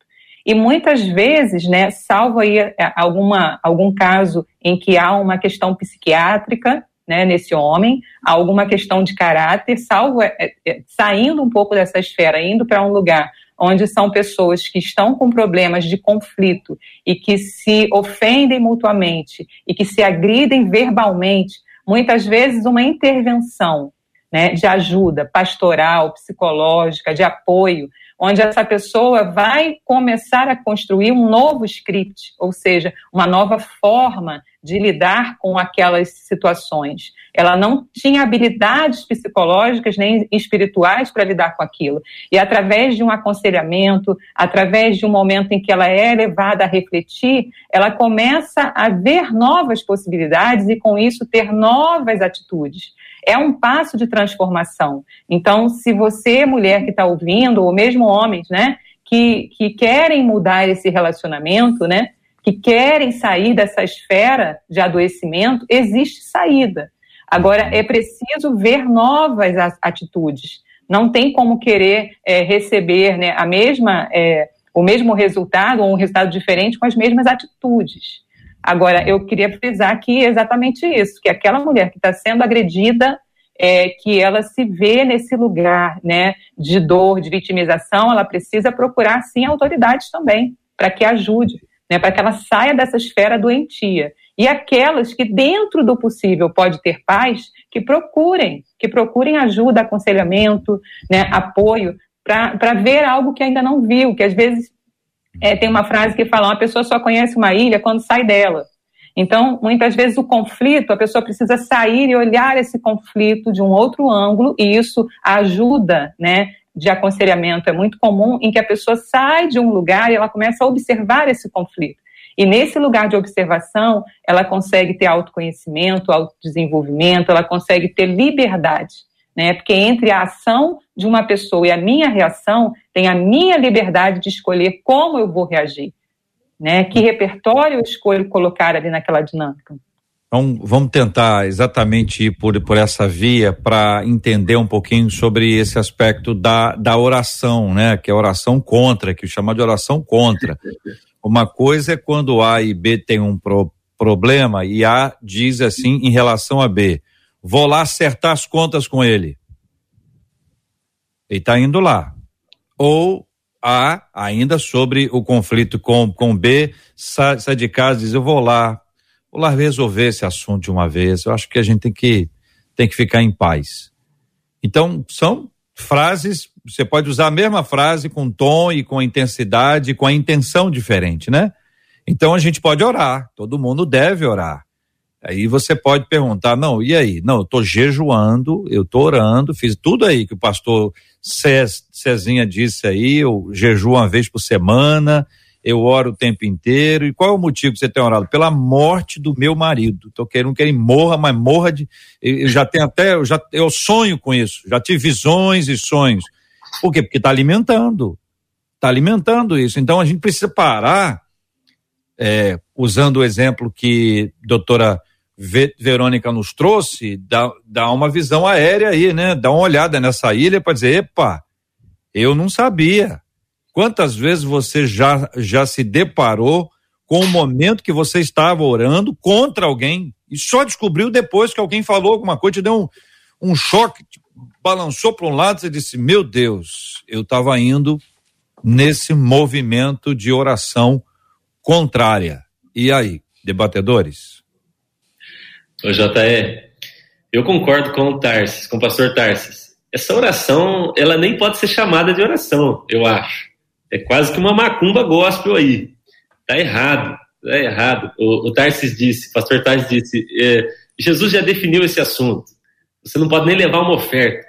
E muitas vezes, né, salvo aí alguma, algum caso em que há uma questão psiquiátrica, né, nesse homem, há alguma questão de caráter, salvo é, é, saindo um pouco dessa esfera, indo para um lugar onde são pessoas que estão com problemas de conflito e que se ofendem mutuamente e que se agridem verbalmente, muitas vezes uma intervenção, né, de ajuda pastoral, psicológica, de apoio, onde essa pessoa vai começar a construir um novo script, ou seja, uma nova forma de lidar com aquelas situações. Ela não tinha habilidades psicológicas nem espirituais para lidar com aquilo. E através de um aconselhamento, através de um momento em que ela é levada a refletir, ela começa a ver novas possibilidades e com isso ter novas atitudes. É um passo de transformação. Então, se você, mulher que está ouvindo, ou mesmo homens, né, que, que querem mudar esse relacionamento, né, que querem sair dessa esfera de adoecimento, existe saída. Agora, é preciso ver novas atitudes. Não tem como querer é, receber, né, a mesma, é, o mesmo resultado ou um resultado diferente com as mesmas atitudes. Agora, eu queria frisar aqui exatamente isso, que aquela mulher que está sendo agredida, é, que ela se vê nesse lugar, né, de dor, de vitimização, ela precisa procurar, sim, autoridades também, para que ajude, né, para que ela saia dessa esfera doentia. E aquelas que, dentro do possível, pode ter paz, que procurem, que procurem ajuda, aconselhamento, né, apoio, para ver algo que ainda não viu, que às vezes... É, tem uma frase que fala, uma pessoa só conhece uma ilha quando sai dela. Então, muitas vezes o conflito, a pessoa precisa sair e olhar esse conflito de um outro ângulo, e isso ajuda, né, de aconselhamento. É muito comum em que a pessoa sai de um lugar e ela começa a observar esse conflito. E nesse lugar de observação, ela consegue ter autoconhecimento, autodesenvolvimento, ela consegue ter liberdade. Né? Porque entre a ação de uma pessoa e a minha reação, tem a minha liberdade de escolher como eu vou reagir. né? Que repertório eu escolho colocar ali naquela dinâmica? Então, vamos tentar exatamente ir por, por essa via para entender um pouquinho sobre esse aspecto da, da oração, né? Que é a oração contra, que chama de oração contra. Uma coisa é quando A e B tem um pro, problema e A diz assim em relação a B: vou lá acertar as contas com ele. Ele está indo lá. Ou A, ainda sobre o conflito com, com B, sai, sai de casa e diz: eu vou lá. Vou lá resolver esse assunto de uma vez. Eu acho que a gente tem que, tem que ficar em paz. Então, são frases, você pode usar a mesma frase com tom e com intensidade, com a intenção diferente, né? Então, a gente pode orar, todo mundo deve orar. Aí você pode perguntar: não, e aí? Não, eu tô jejuando, eu tô orando, fiz tudo aí que o pastor Cezinha disse aí, eu jejuo uma vez por semana, eu oro o tempo inteiro. E qual é o motivo que você tem orado? Pela morte do meu marido. Então, eu não quero que ele morra, mas morra de... Eu já tenho até... Eu, já, eu sonho com isso. Já tive visões e sonhos. Por quê? Porque está alimentando. Está alimentando isso. Então, a gente precisa parar, é, usando o exemplo que a doutora Verônica nos trouxe, dar, dar uma visão aérea aí, né? Dar uma olhada nessa ilha para dizer: epa, eu não sabia. Quantas vezes você já, já se deparou com o momento que você estava orando contra alguém e só descobriu depois que alguém falou alguma coisa, te deu um, um choque, te balançou para um lado e você disse: meu Deus, eu estava indo nesse movimento de oração contrária. E aí, debatedores? Ô J E, eu concordo com o Tarcis, com o pastor Tarcis. Essa oração, ela nem pode ser chamada de oração, eu acho. É quase que uma macumba gospel aí. Tá errado, tá errado. O, o Tarcis disse, o pastor Tarcis disse, é, Jesus já definiu esse assunto. Você não pode nem levar uma oferta.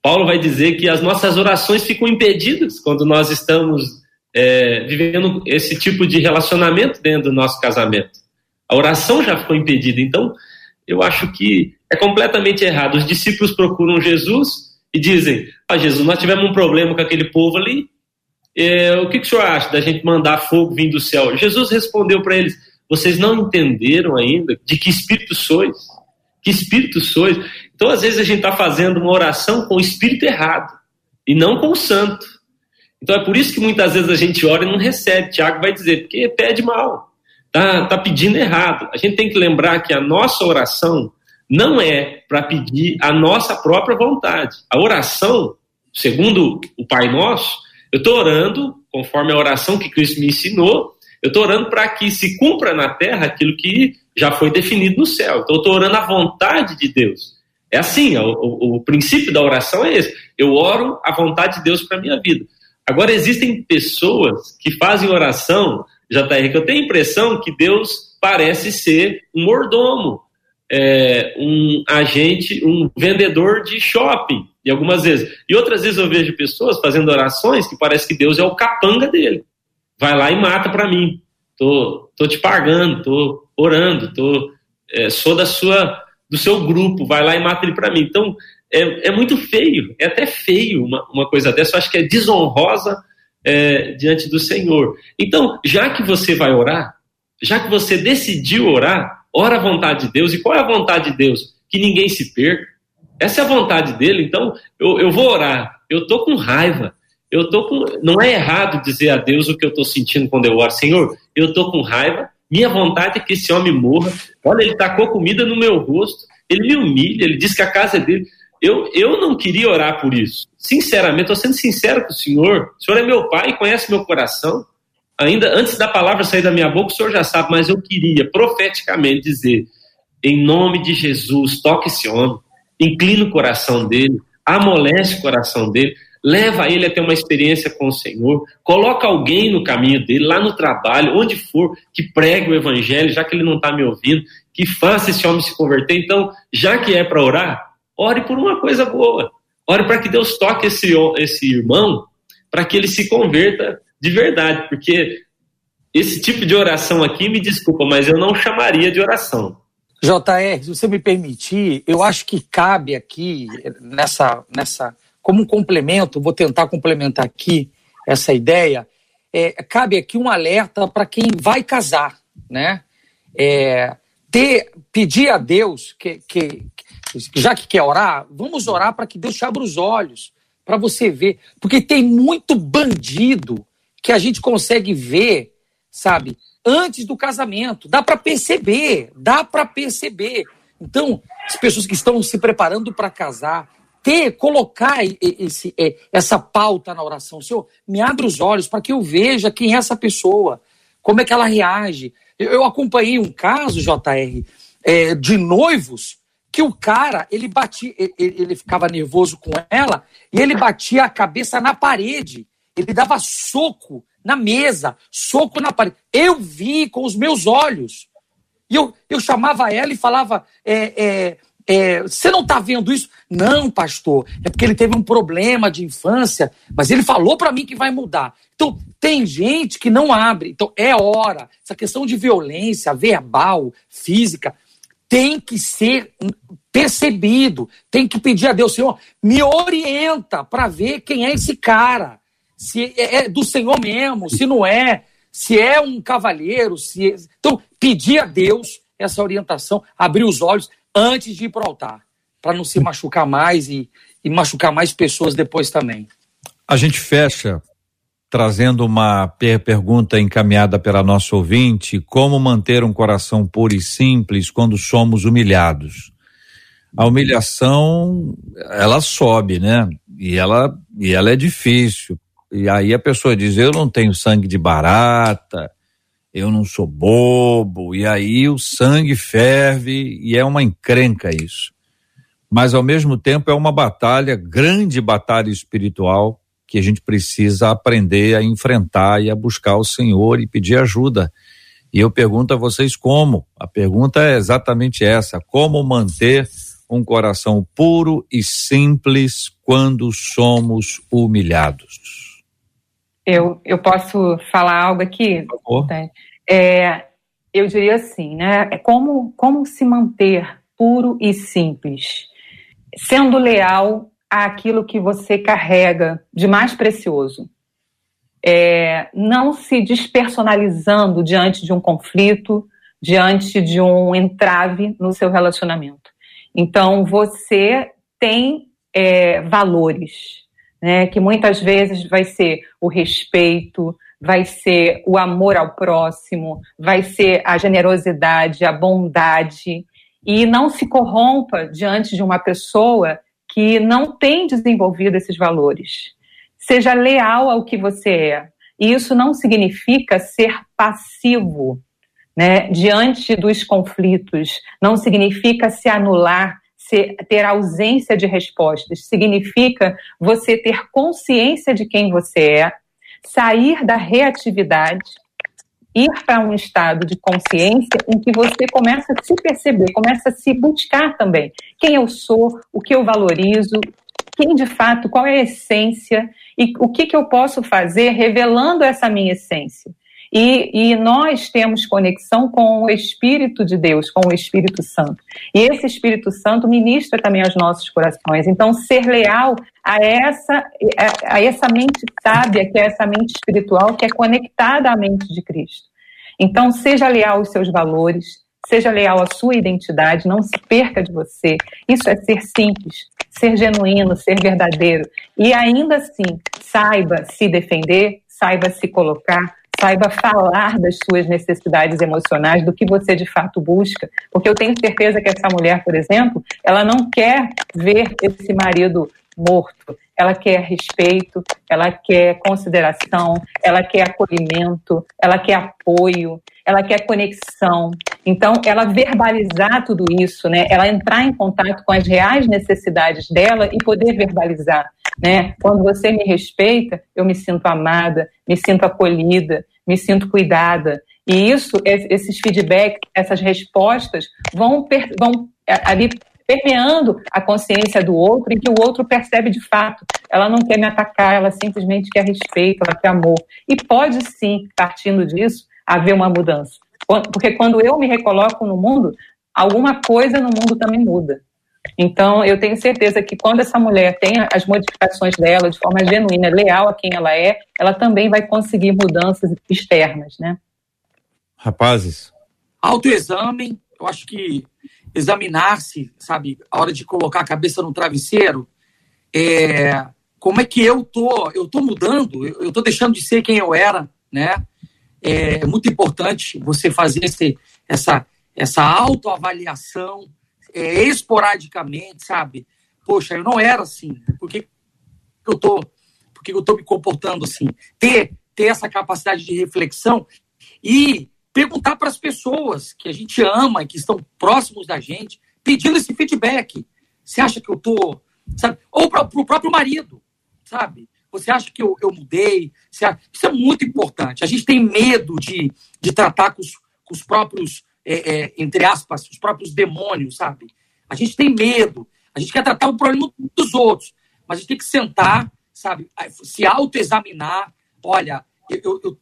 Paulo vai dizer que as nossas orações ficam impedidas quando nós estamos é, vivendo esse tipo de relacionamento dentro do nosso casamento. A oração já ficou impedida. Então, eu acho que é completamente errado. Os discípulos procuram Jesus e dizem: ah, Jesus, nós tivemos um problema com aquele povo ali. É, o que, que o senhor acha da gente mandar fogo vir do céu? Jesus respondeu para eles: vocês não entenderam ainda de que espírito sois? Que espírito sois? Então, às vezes, a gente está fazendo uma oração com o espírito errado e não com o santo. Então, é por isso que muitas vezes a gente ora e não recebe. Tiago vai dizer: porque pede mal, tá, tá pedindo errado. A gente tem que lembrar que a nossa oração não é para pedir a nossa própria vontade. A oração, segundo o Pai Nosso, eu estou orando, conforme a oração que Cristo me ensinou, eu estou orando para que se cumpra na terra aquilo que já foi definido no céu. Então, eu estou orando a vontade de Deus. É assim, o, o, o princípio da oração é esse. Eu oro a vontade de Deus para a minha vida. Agora, existem pessoas que fazem oração, J R, que eu tenho a impressão que Deus parece ser um mordomo, é, um agente, um vendedor de shopping. E algumas vezes. E outras vezes eu vejo pessoas fazendo orações que parece que Deus é o capanga dele. Vai lá e mata para mim. Tô, tô te pagando, tô orando, tô, é, sou da sua, do seu grupo, vai lá e mata ele para mim. Então, é, é muito feio, é até feio uma, uma coisa dessa. Eu acho que é desonrosa é, diante do Senhor. Então, já que você vai orar, já que você decidiu orar, ora a vontade de Deus. E qual é a vontade de Deus? Que ninguém se perca. Essa é a vontade dele. Então, eu, eu vou orar, eu estou com raiva, eu tô com... não é errado dizer a Deus o que eu estou sentindo quando eu oro. Senhor, eu estou com raiva, minha vontade é que esse homem morra, olha, ele tacou comida no meu rosto, ele me humilha, ele diz que a casa é dele. Eu, eu não queria orar por isso, sinceramente, estou sendo sincero com o Senhor. O Senhor é meu Pai, conhece meu coração, ainda antes da palavra sair da minha boca, o Senhor já sabe, mas eu queria profeticamente dizer: em nome de Jesus, toque esse homem, inclina o coração dele, amolece o coração dele, leva ele a ter uma experiência com o Senhor, coloca alguém no caminho dele, lá no trabalho, onde for, que pregue o evangelho, já que ele não está me ouvindo, que faça esse homem se converter. Então, já que é para orar, ore por uma coisa boa, ore para que Deus toque esse, esse irmão, para que ele se converta de verdade, porque esse tipo de oração aqui, me desculpa, mas eu não chamaria de oração. J R, se você me permitir, eu acho que cabe aqui, nessa, nessa, como um complemento, vou tentar complementar aqui essa ideia, é, cabe aqui um alerta para quem vai casar, né? É, ter, pedir a Deus, que, que, já que quer orar, vamos orar para que Deus te abra os olhos, para você ver. Porque tem muito bandido que a gente consegue ver, sabe, antes do casamento. Dá para perceber, dá para perceber. Então, as pessoas que estão se preparando para casar, ter, colocar esse, essa pauta na oração. Senhor, me abre os olhos para que eu veja quem é essa pessoa, como é que ela reage. Eu acompanhei um caso, J R, é, de noivos, que o cara, ele batia, ele, ele ficava nervoso com ela e ele batia a cabeça na parede. Ele dava soco na mesa, soco na parede. Eu vi com os meus olhos. E eu, eu chamava ela e falava... É, é, É, você não está vendo isso? Não, pastor, é porque ele teve um problema de infância, mas ele falou para mim que vai mudar. Então, tem gente que não abre. Então, é hora. Essa questão de violência verbal, física, tem que ser percebido. Tem que pedir a Deus, Senhor, me orienta para ver quem é esse cara. Se é do Senhor mesmo, se não é. Se é um cavalheiro. Se... Então, pedir a Deus essa orientação, abrir os olhos... antes de ir para o altar, para não se machucar mais e, e machucar mais pessoas depois também. A gente fecha trazendo uma per- pergunta encaminhada pela nossa ouvinte: como manter um coração puro e simples quando somos humilhados? A humilhação, ela sobe, né? E ela, e ela é difícil. E aí a pessoa diz, eu não tenho sangue de barata... eu não sou bobo, e aí o sangue ferve e é uma encrenca isso. Mas ao mesmo tempo é uma batalha, grande batalha espiritual que a gente precisa aprender a enfrentar e a buscar o Senhor e pedir ajuda. E eu pergunto a vocês como? A pergunta é exatamente essa, como manter um coração puro e simples quando somos humilhados? Eu, eu posso falar algo aqui? Por favor. É, eu diria assim, né? Como, como se manter puro e simples? Sendo leal àquilo que você carrega de mais precioso. É, não se despersonalizando diante de um conflito, diante de um entrave no seu relacionamento. Então, você tem é, valores... né, que muitas vezes vai ser o respeito, vai ser o amor ao próximo, vai ser a generosidade, a bondade, e não se corrompa diante de uma pessoa que não tem desenvolvido esses valores. Seja leal ao que você é, e isso não significa ser passivo, né, diante dos conflitos, não significa se anular, ter ausência de respostas, significa você ter consciência de quem você é, sair da reatividade, ir para um estado de consciência em que você começa a se perceber, começa a se buscar também, quem eu sou, o que eu valorizo, quem de fato, qual é a essência e o que, que eu posso fazer revelando essa minha essência. E, e nós temos conexão com o Espírito de Deus, com o Espírito Santo. E esse Espírito Santo ministra também aos nossos corações. Então, ser leal a essa, a essa mente sábia, que é essa mente espiritual, que é conectada à mente de Cristo. Então, seja leal aos seus valores, seja leal à sua identidade, não se perca de você. Isso é ser simples, ser genuíno, ser verdadeiro. E ainda assim, saiba se defender, saiba se colocar, saiba falar das suas necessidades emocionais, do que você de fato busca. Porque eu tenho certeza que essa mulher, por exemplo, ela não quer ver esse marido morto. Ela quer respeito, ela quer consideração, ela quer acolhimento, ela quer apoio, ela quer conexão. Então, ela verbalizar tudo isso, né? Ela entrar em contato com as reais necessidades dela e poder verbalizar, né? Quando você me respeita, eu me sinto amada, me sinto acolhida, me sinto cuidada. E isso, esses feedbacks, essas respostas vão, per- vão ali permeando a consciência do outro, em que o outro percebe de fato. Ela não quer me atacar, ela simplesmente quer respeito, ela quer amor. E pode sim, partindo disso, haver uma mudança. Porque quando eu me recoloco no mundo, alguma coisa no mundo também muda. Então, eu tenho certeza que quando essa mulher tem as modificações dela de forma genuína, leal a quem ela é, ela também vai conseguir mudanças externas, né? Rapazes. Autoexame, eu acho que examinar-se, sabe, a hora de colocar a cabeça no travesseiro, é, como é que eu tô, eu tô mudando, eu, eu tô deixando de ser quem eu era, né? É muito importante você fazer esse, essa, essa autoavaliação, é, esporadicamente, sabe? Poxa, eu não era assim, por que eu tô, por que eu tô me comportando assim? Ter, ter essa capacidade de reflexão e perguntar para as pessoas que a gente ama e que estão próximos da gente, pedindo esse feedback. Você acha que eu tô, sabe? Ou para o próprio marido, sabe? Você acha que eu, eu mudei? Você acha... Isso é muito importante. A gente tem medo de, de tratar com os, com os próprios, é, é, entre aspas, os próprios demônios, sabe? A gente tem medo. A gente quer tratar o problema dos outros. Mas a gente tem que sentar, sabe? Se autoexaminar. Olha, eu, eu,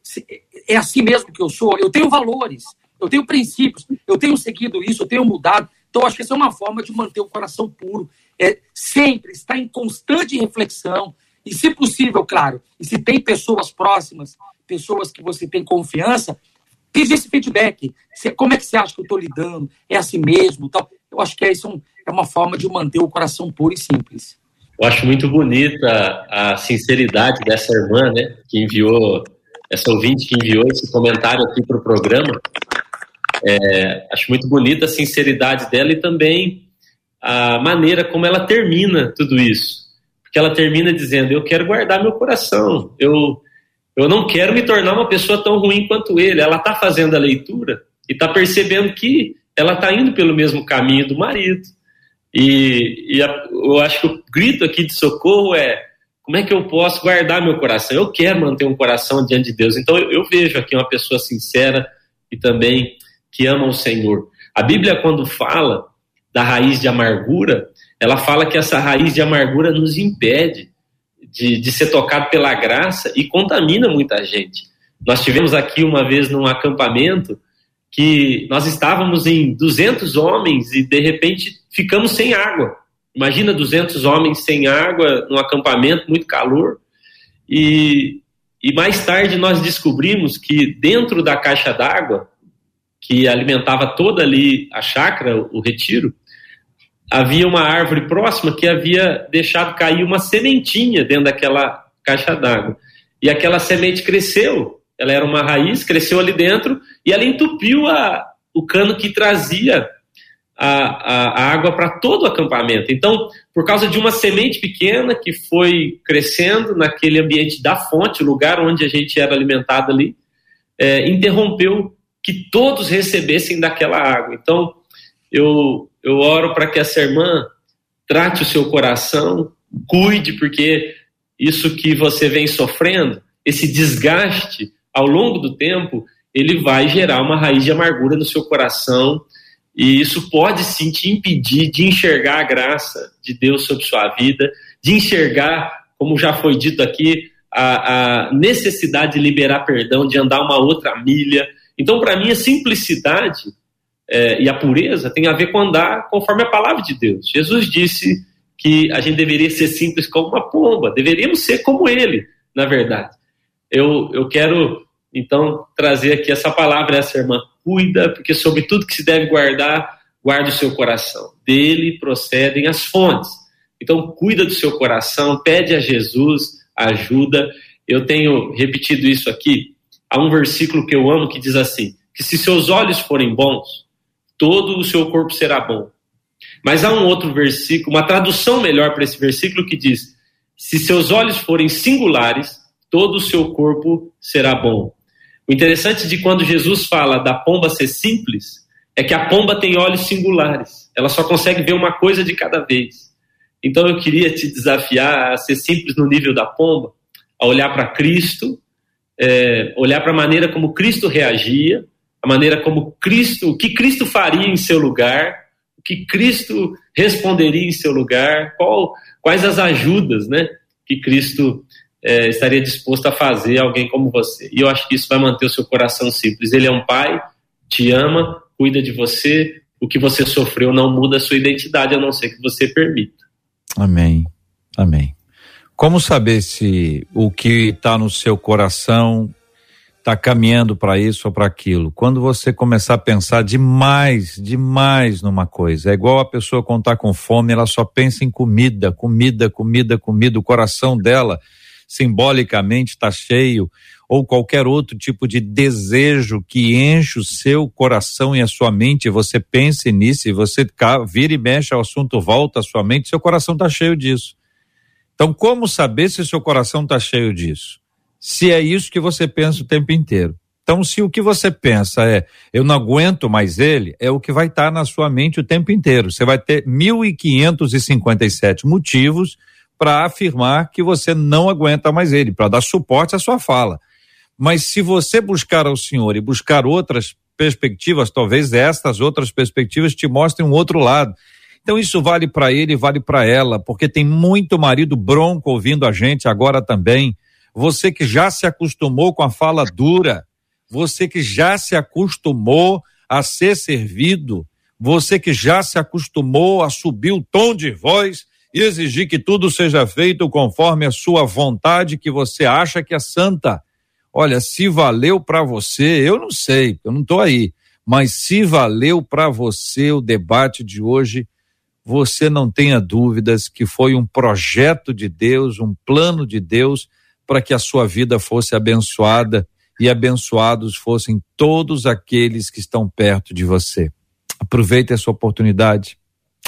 é assim mesmo que eu sou. Eu tenho valores. Eu tenho princípios. Eu tenho seguido isso. Eu tenho mudado. Então, acho que essa é uma forma de manter o coração puro. É, sempre estar em constante reflexão. E se possível, claro, e se tem pessoas próximas, pessoas que você tem confiança, pedir esse feedback. Como é que você acha que eu estou lidando? É assim mesmo? Tal. Eu acho que é, isso é uma forma de manter o coração puro e simples. Eu acho muito bonita a sinceridade dessa irmã, né, que enviou, essa ouvinte que enviou esse comentário aqui para o programa. É, acho muito bonita a sinceridade dela e também a maneira como ela termina tudo isso. Porque ela termina dizendo, eu quero guardar meu coração, eu, eu não quero me tornar uma pessoa tão ruim quanto ele. Ela está fazendo a leitura e está percebendo que ela está indo pelo mesmo caminho do marido. E, e a, eu acho que o grito aqui de socorro é, como é que eu posso guardar meu coração? Eu quero manter um coração diante de Deus. Então eu, eu vejo aqui uma pessoa sincera e também que ama o Senhor. A Bíblia, quando fala da raiz de amargura, ela fala que essa raiz de amargura nos impede de, de ser tocado pela graça e contamina muita gente. Nós tivemos aqui uma vez num acampamento que nós estávamos em duzentos homens e de repente ficamos sem água. Imagina duzentos homens sem água num acampamento, muito calor. E, e mais tarde nós descobrimos que dentro da caixa d'água, que alimentava toda ali a chácara, o retiro, havia uma árvore próxima que havia deixado cair uma sementinha dentro daquela caixa d'água. E aquela semente cresceu, ela era uma raiz, cresceu ali dentro e ela entupiu a, o cano que trazia a, a, a água para todo o acampamento. Então, por causa de uma semente pequena que foi crescendo naquele ambiente da fonte, o lugar onde a gente era alimentado ali, é, interrompeu que todos recebessem daquela água. Então, eu... Eu oro para que essa irmã trate o seu coração, cuide, porque isso que você vem sofrendo, esse desgaste ao longo do tempo, ele vai gerar uma raiz de amargura no seu coração e isso pode sim te impedir de enxergar a graça de Deus sobre sua vida, de enxergar, como já foi dito aqui, a, a necessidade de liberar perdão, de andar uma outra milha. Então, para mim, a simplicidade... É, e a pureza tem a ver com andar conforme a palavra de Deus. Jesus disse que a gente deveria ser simples como uma pomba, deveríamos ser como ele, na verdade. Eu, eu quero, então, trazer aqui essa palavra, essa irmã, cuida, porque sobre tudo que se deve guardar, guarda o seu coração. Dele procedem as fontes. Então, cuida do seu coração, pede a Jesus ajuda. Eu tenho repetido isso aqui, há um versículo que eu amo que diz assim, que se seus olhos forem bons, todo o seu corpo será bom. Mas há um outro versículo, uma tradução melhor para esse versículo que diz, se seus olhos forem singulares, todo o seu corpo será bom. O interessante de quando Jesus fala da pomba ser simples, é que a pomba tem olhos singulares. Ela só consegue ver uma coisa de cada vez. Então eu queria te desafiar a ser simples no nível da pomba, a olhar para Cristo, é, olhar para a maneira como Cristo reagia, a maneira como Cristo, o que Cristo faria em seu lugar, o que Cristo responderia em seu lugar, qual, quais as ajudas, né, que Cristo é, estaria disposto a fazer a alguém como você. E eu acho que isso vai manter o seu coração simples. Ele é um pai, te ama, cuida de você, o que você sofreu não muda a sua identidade, a não ser que você permita. Amém, amém. Como saber se o que está no seu coração está caminhando para isso ou para aquilo? Quando você começar a pensar demais, demais numa coisa, é igual a pessoa quando está com fome, ela só pensa em comida, comida, comida, comida, o coração dela simbolicamente está cheio, ou qualquer outro tipo de desejo que enche o seu coração e a sua mente, você pense nisso e você vira e mexe, o assunto volta à sua mente, seu coração está cheio disso. Então, como saber se seu coração está cheio disso? Se é isso que você pensa o tempo inteiro. Então, se o que você pensa é, eu não aguento mais ele, é o que vai estar na sua mente o tempo inteiro. Você vai ter mil quinhentos e cinquenta e sete motivos para afirmar que você não aguenta mais ele, para dar suporte à sua fala. Mas se você buscar ao Senhor e buscar outras perspectivas, talvez estas outras perspectivas te mostrem um outro lado. Então isso vale para ele e vale para ela, porque tem muito marido bronco ouvindo a gente agora também. Você que já se acostumou com a fala dura, você que já se acostumou a ser servido, você que já se acostumou a subir o tom de voz e exigir que tudo seja feito conforme a sua vontade que você acha que é santa. Olha, se valeu para você, eu não sei, eu não estou aí, mas se valeu para você o debate de hoje, você não tenha dúvidas que foi um projeto de Deus, um plano de Deus para que a sua vida fosse abençoada e abençoados fossem todos aqueles que estão perto de você. Aproveite essa oportunidade.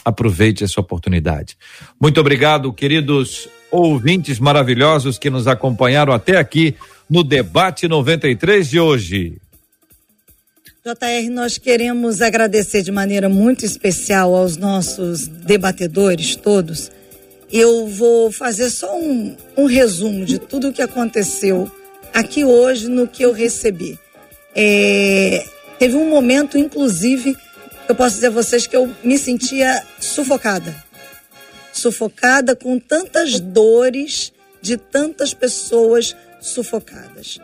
Aproveite essa oportunidade. Muito obrigado, queridos ouvintes maravilhosos que nos acompanharam até aqui no Debate noventa e três de hoje. J R, nós queremos agradecer de maneira muito especial aos nossos debatedores todos. Eu vou fazer só um, um resumo de tudo o que aconteceu aqui hoje no que eu recebi. É, teve um momento, inclusive, eu posso dizer a vocês que eu me sentia sufocada. Sufocada com tantas dores de tantas pessoas sufocadas.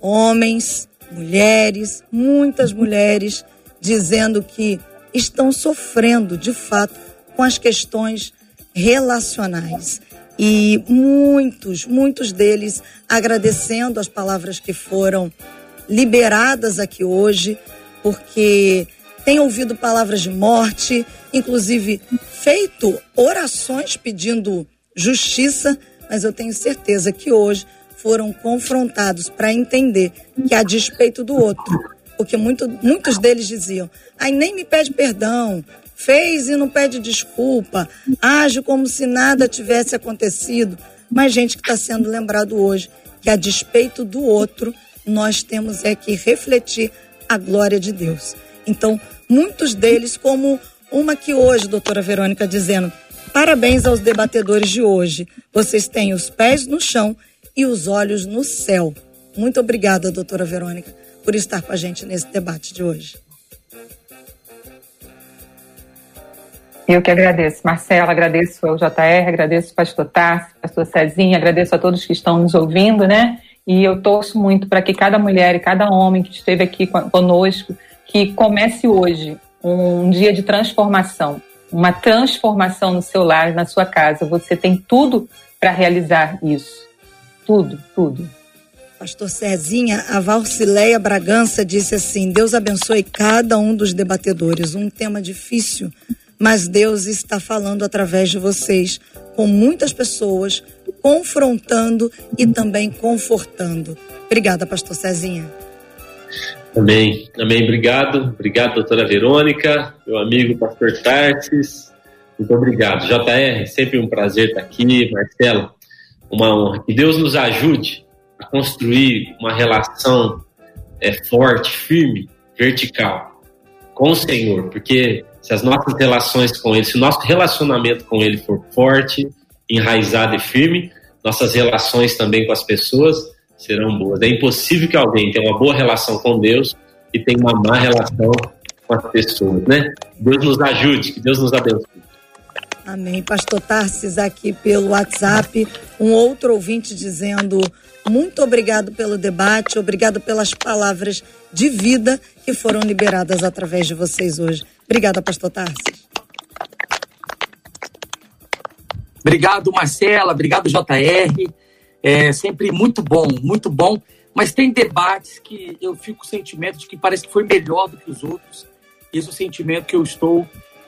Homens, mulheres, muitas mulheres dizendo que estão sofrendo, de fato, com as questões relacionais. E muitos, muitos deles agradecendo as palavras que foram liberadas aqui hoje, porque tem ouvido palavras de morte, inclusive feito orações pedindo justiça, mas eu tenho certeza que hoje foram confrontados para entender que a despeito do outro, porque muito, muitos deles diziam, aí nem me pede perdão, fez e não pede desculpa, age como se nada tivesse acontecido, mas gente que está sendo lembrado hoje, que a despeito do outro, nós temos é que refletir a glória de Deus. Então, muitos deles, como uma que hoje, doutora Verônica, dizendo, parabéns aos debatedores de hoje, vocês têm os pés no chão e os olhos no céu. Muito obrigada, doutora Verônica, por estar com a gente nesse debate de hoje. Eu que agradeço, Marcela, agradeço ao J R, agradeço ao pastor Tarci, pastor Cezinha, agradeço a todos que estão nos ouvindo, né? E eu torço muito para que cada mulher e cada homem que esteve aqui conosco, que comece hoje um dia de transformação, uma transformação no seu lar, na sua casa. Você tem tudo para realizar isso. Tudo, tudo. Pastor Cezinha, a Valsileia Bragança disse assim, Deus abençoe cada um dos debatedores. Um tema difícil, mas Deus está falando através de vocês, com muitas pessoas, confrontando e também confortando. Obrigada, pastor Cezinha. Amém, amém, obrigado, obrigado doutora Verônica, meu amigo pastor Tarcis, muito obrigado. J R, sempre um prazer estar aqui, Marcela, uma honra. Que Deus nos ajude a construir uma relação é, forte, firme, vertical com o Senhor, porque se as nossas relações com Ele, se o nosso relacionamento com Ele for forte, enraizado e firme, nossas relações também com as pessoas serão boas. É impossível que alguém tenha uma boa relação com Deus e tenha uma má relação com as pessoas, né? Deus nos ajude, que Deus nos abençoe. Amém. Pastor Tarcisio aqui pelo WhatsApp, um outro ouvinte dizendo muito obrigado pelo debate, obrigado pelas palavras de vida que foram liberadas através de vocês hoje. Obrigada, Pastor Tarcisio. Obrigado, Marcela. Obrigado, J R. É sempre muito bom, muito bom. Mas tem debates que eu fico com o sentimento de que parece que foi melhor do que os outros. Esse é o sentimento que eu estou...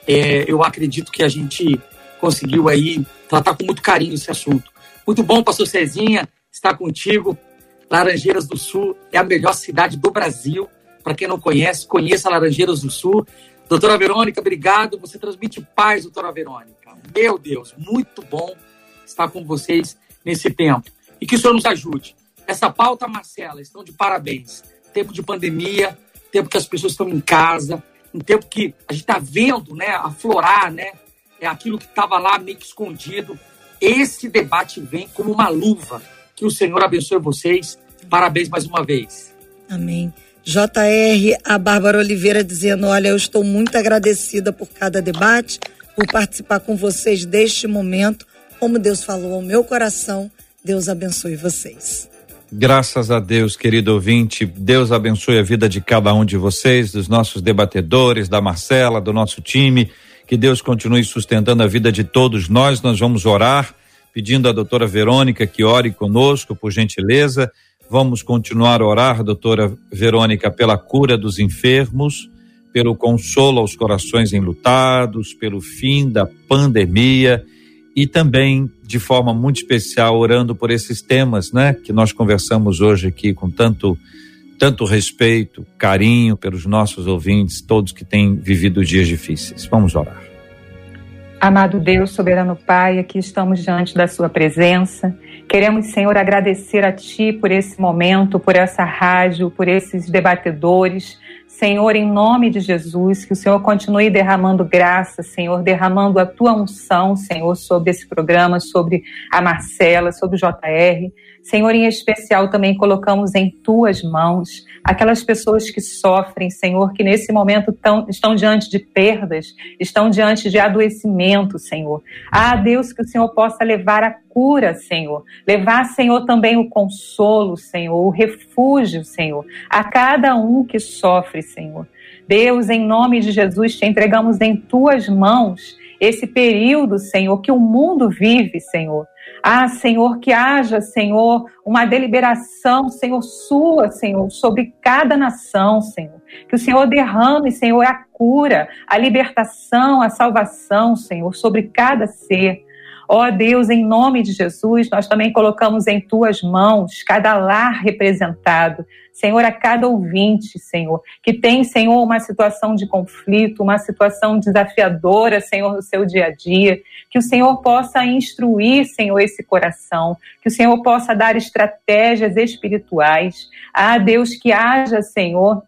É, eu acredito que a gente conseguiu aí tratar com muito carinho esse assunto. Muito bom, pastor Cezinha, estar contigo. Laranjeiras do Sul é a melhor cidade do Brasil. Para quem não conhece, conheça Laranjeiras do Sul. Doutora Verônica, obrigado. Você transmite paz, doutora Verônica. Meu Deus, muito bom estar com vocês nesse tempo. E que o Senhor nos ajude. Essa pauta, Marcela, estão de parabéns. Tempo de pandemia, tempo que as pessoas estão em casa, um tempo que a gente está vendo, né, aflorar, né, é aquilo que estava lá meio que escondido. Esse debate vem como uma luva. Que o Senhor abençoe vocês. Parabéns mais uma vez. Amém. J R, a Bárbara Oliveira dizendo, olha, eu estou muito agradecida por cada debate, por participar com vocês deste momento. Como Deus falou ao meu coração, Deus abençoe vocês. Graças a Deus, querido ouvinte, Deus abençoe a vida de cada um de vocês, dos nossos debatedores, da Marcela, do nosso time, que Deus continue sustentando a vida de todos nós. Nós vamos orar, pedindo à doutora Verônica que ore conosco, por gentileza. Vamos continuar a orar, doutora Verônica, pela cura dos enfermos, pelo consolo aos corações enlutados, pelo fim da pandemia. E também, de forma muito especial, orando por esses temas, né, que nós conversamos hoje aqui com tanto, tanto respeito, carinho pelos nossos ouvintes, todos que têm vivido dias difíceis. Vamos orar. Amado Deus, soberano Pai, aqui estamos diante da sua presença. Queremos, Senhor, agradecer a Ti por esse momento, por essa rádio, por esses debatedores. Senhor, em nome de Jesus, que o Senhor continue derramando graça, Senhor, derramando a Tua unção, Senhor, sobre esse programa, sobre a Marcela, sobre o J R. Senhor, em especial, também colocamos em Tuas mãos aquelas pessoas que sofrem, Senhor, que nesse momento tão, estão diante de perdas, estão diante de adoecimento, Senhor. Ah, Deus, que o Senhor possa levar a cura, Senhor. Levar, Senhor, também o consolo, Senhor, o refúgio, Senhor, a cada um que sofre, Senhor. Deus, em nome de Jesus, te entregamos em Tuas mãos esse período, Senhor, que o mundo vive, Senhor. Ah, Senhor, que haja, Senhor, uma deliberação, Senhor, sua, Senhor, sobre cada nação, Senhor. Que o Senhor derrame, Senhor, a cura, a libertação, a salvação, Senhor, sobre cada ser. Ó Deus, em nome de Jesus, nós também colocamos em Tuas mãos cada lar representado, Senhor, a cada ouvinte, Senhor, que tem, Senhor, uma situação de conflito, uma situação desafiadora, Senhor, no seu dia a dia, que o Senhor possa instruir, Senhor, esse coração, que o Senhor possa dar estratégias espirituais. Ah, Deus, que haja, Senhor,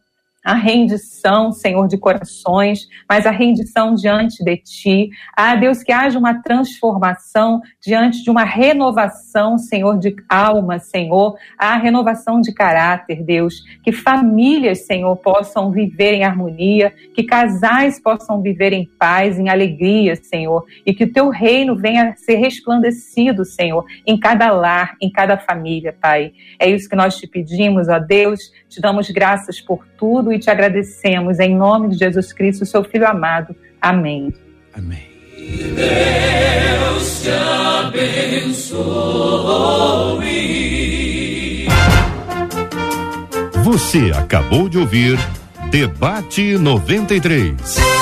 a rendição, Senhor, de corações, mas a rendição diante de Ti. Ah, Deus, que haja uma transformação diante de uma renovação, Senhor, de alma, Senhor. Ah, renovação de caráter, Deus. Que famílias, Senhor, possam viver em harmonia, que casais possam viver em paz, em alegria, Senhor. E que o Teu reino venha a ser resplandecido, Senhor, em cada lar, em cada família, Pai. É isso que nós Te pedimos, ó Deus. Te damos graças por tudo e te agradecemos em nome de Jesus Cristo, seu Filho amado. Amém. Amém. Que Deus te abençoe. Você acabou de ouvir Debate noventa e três.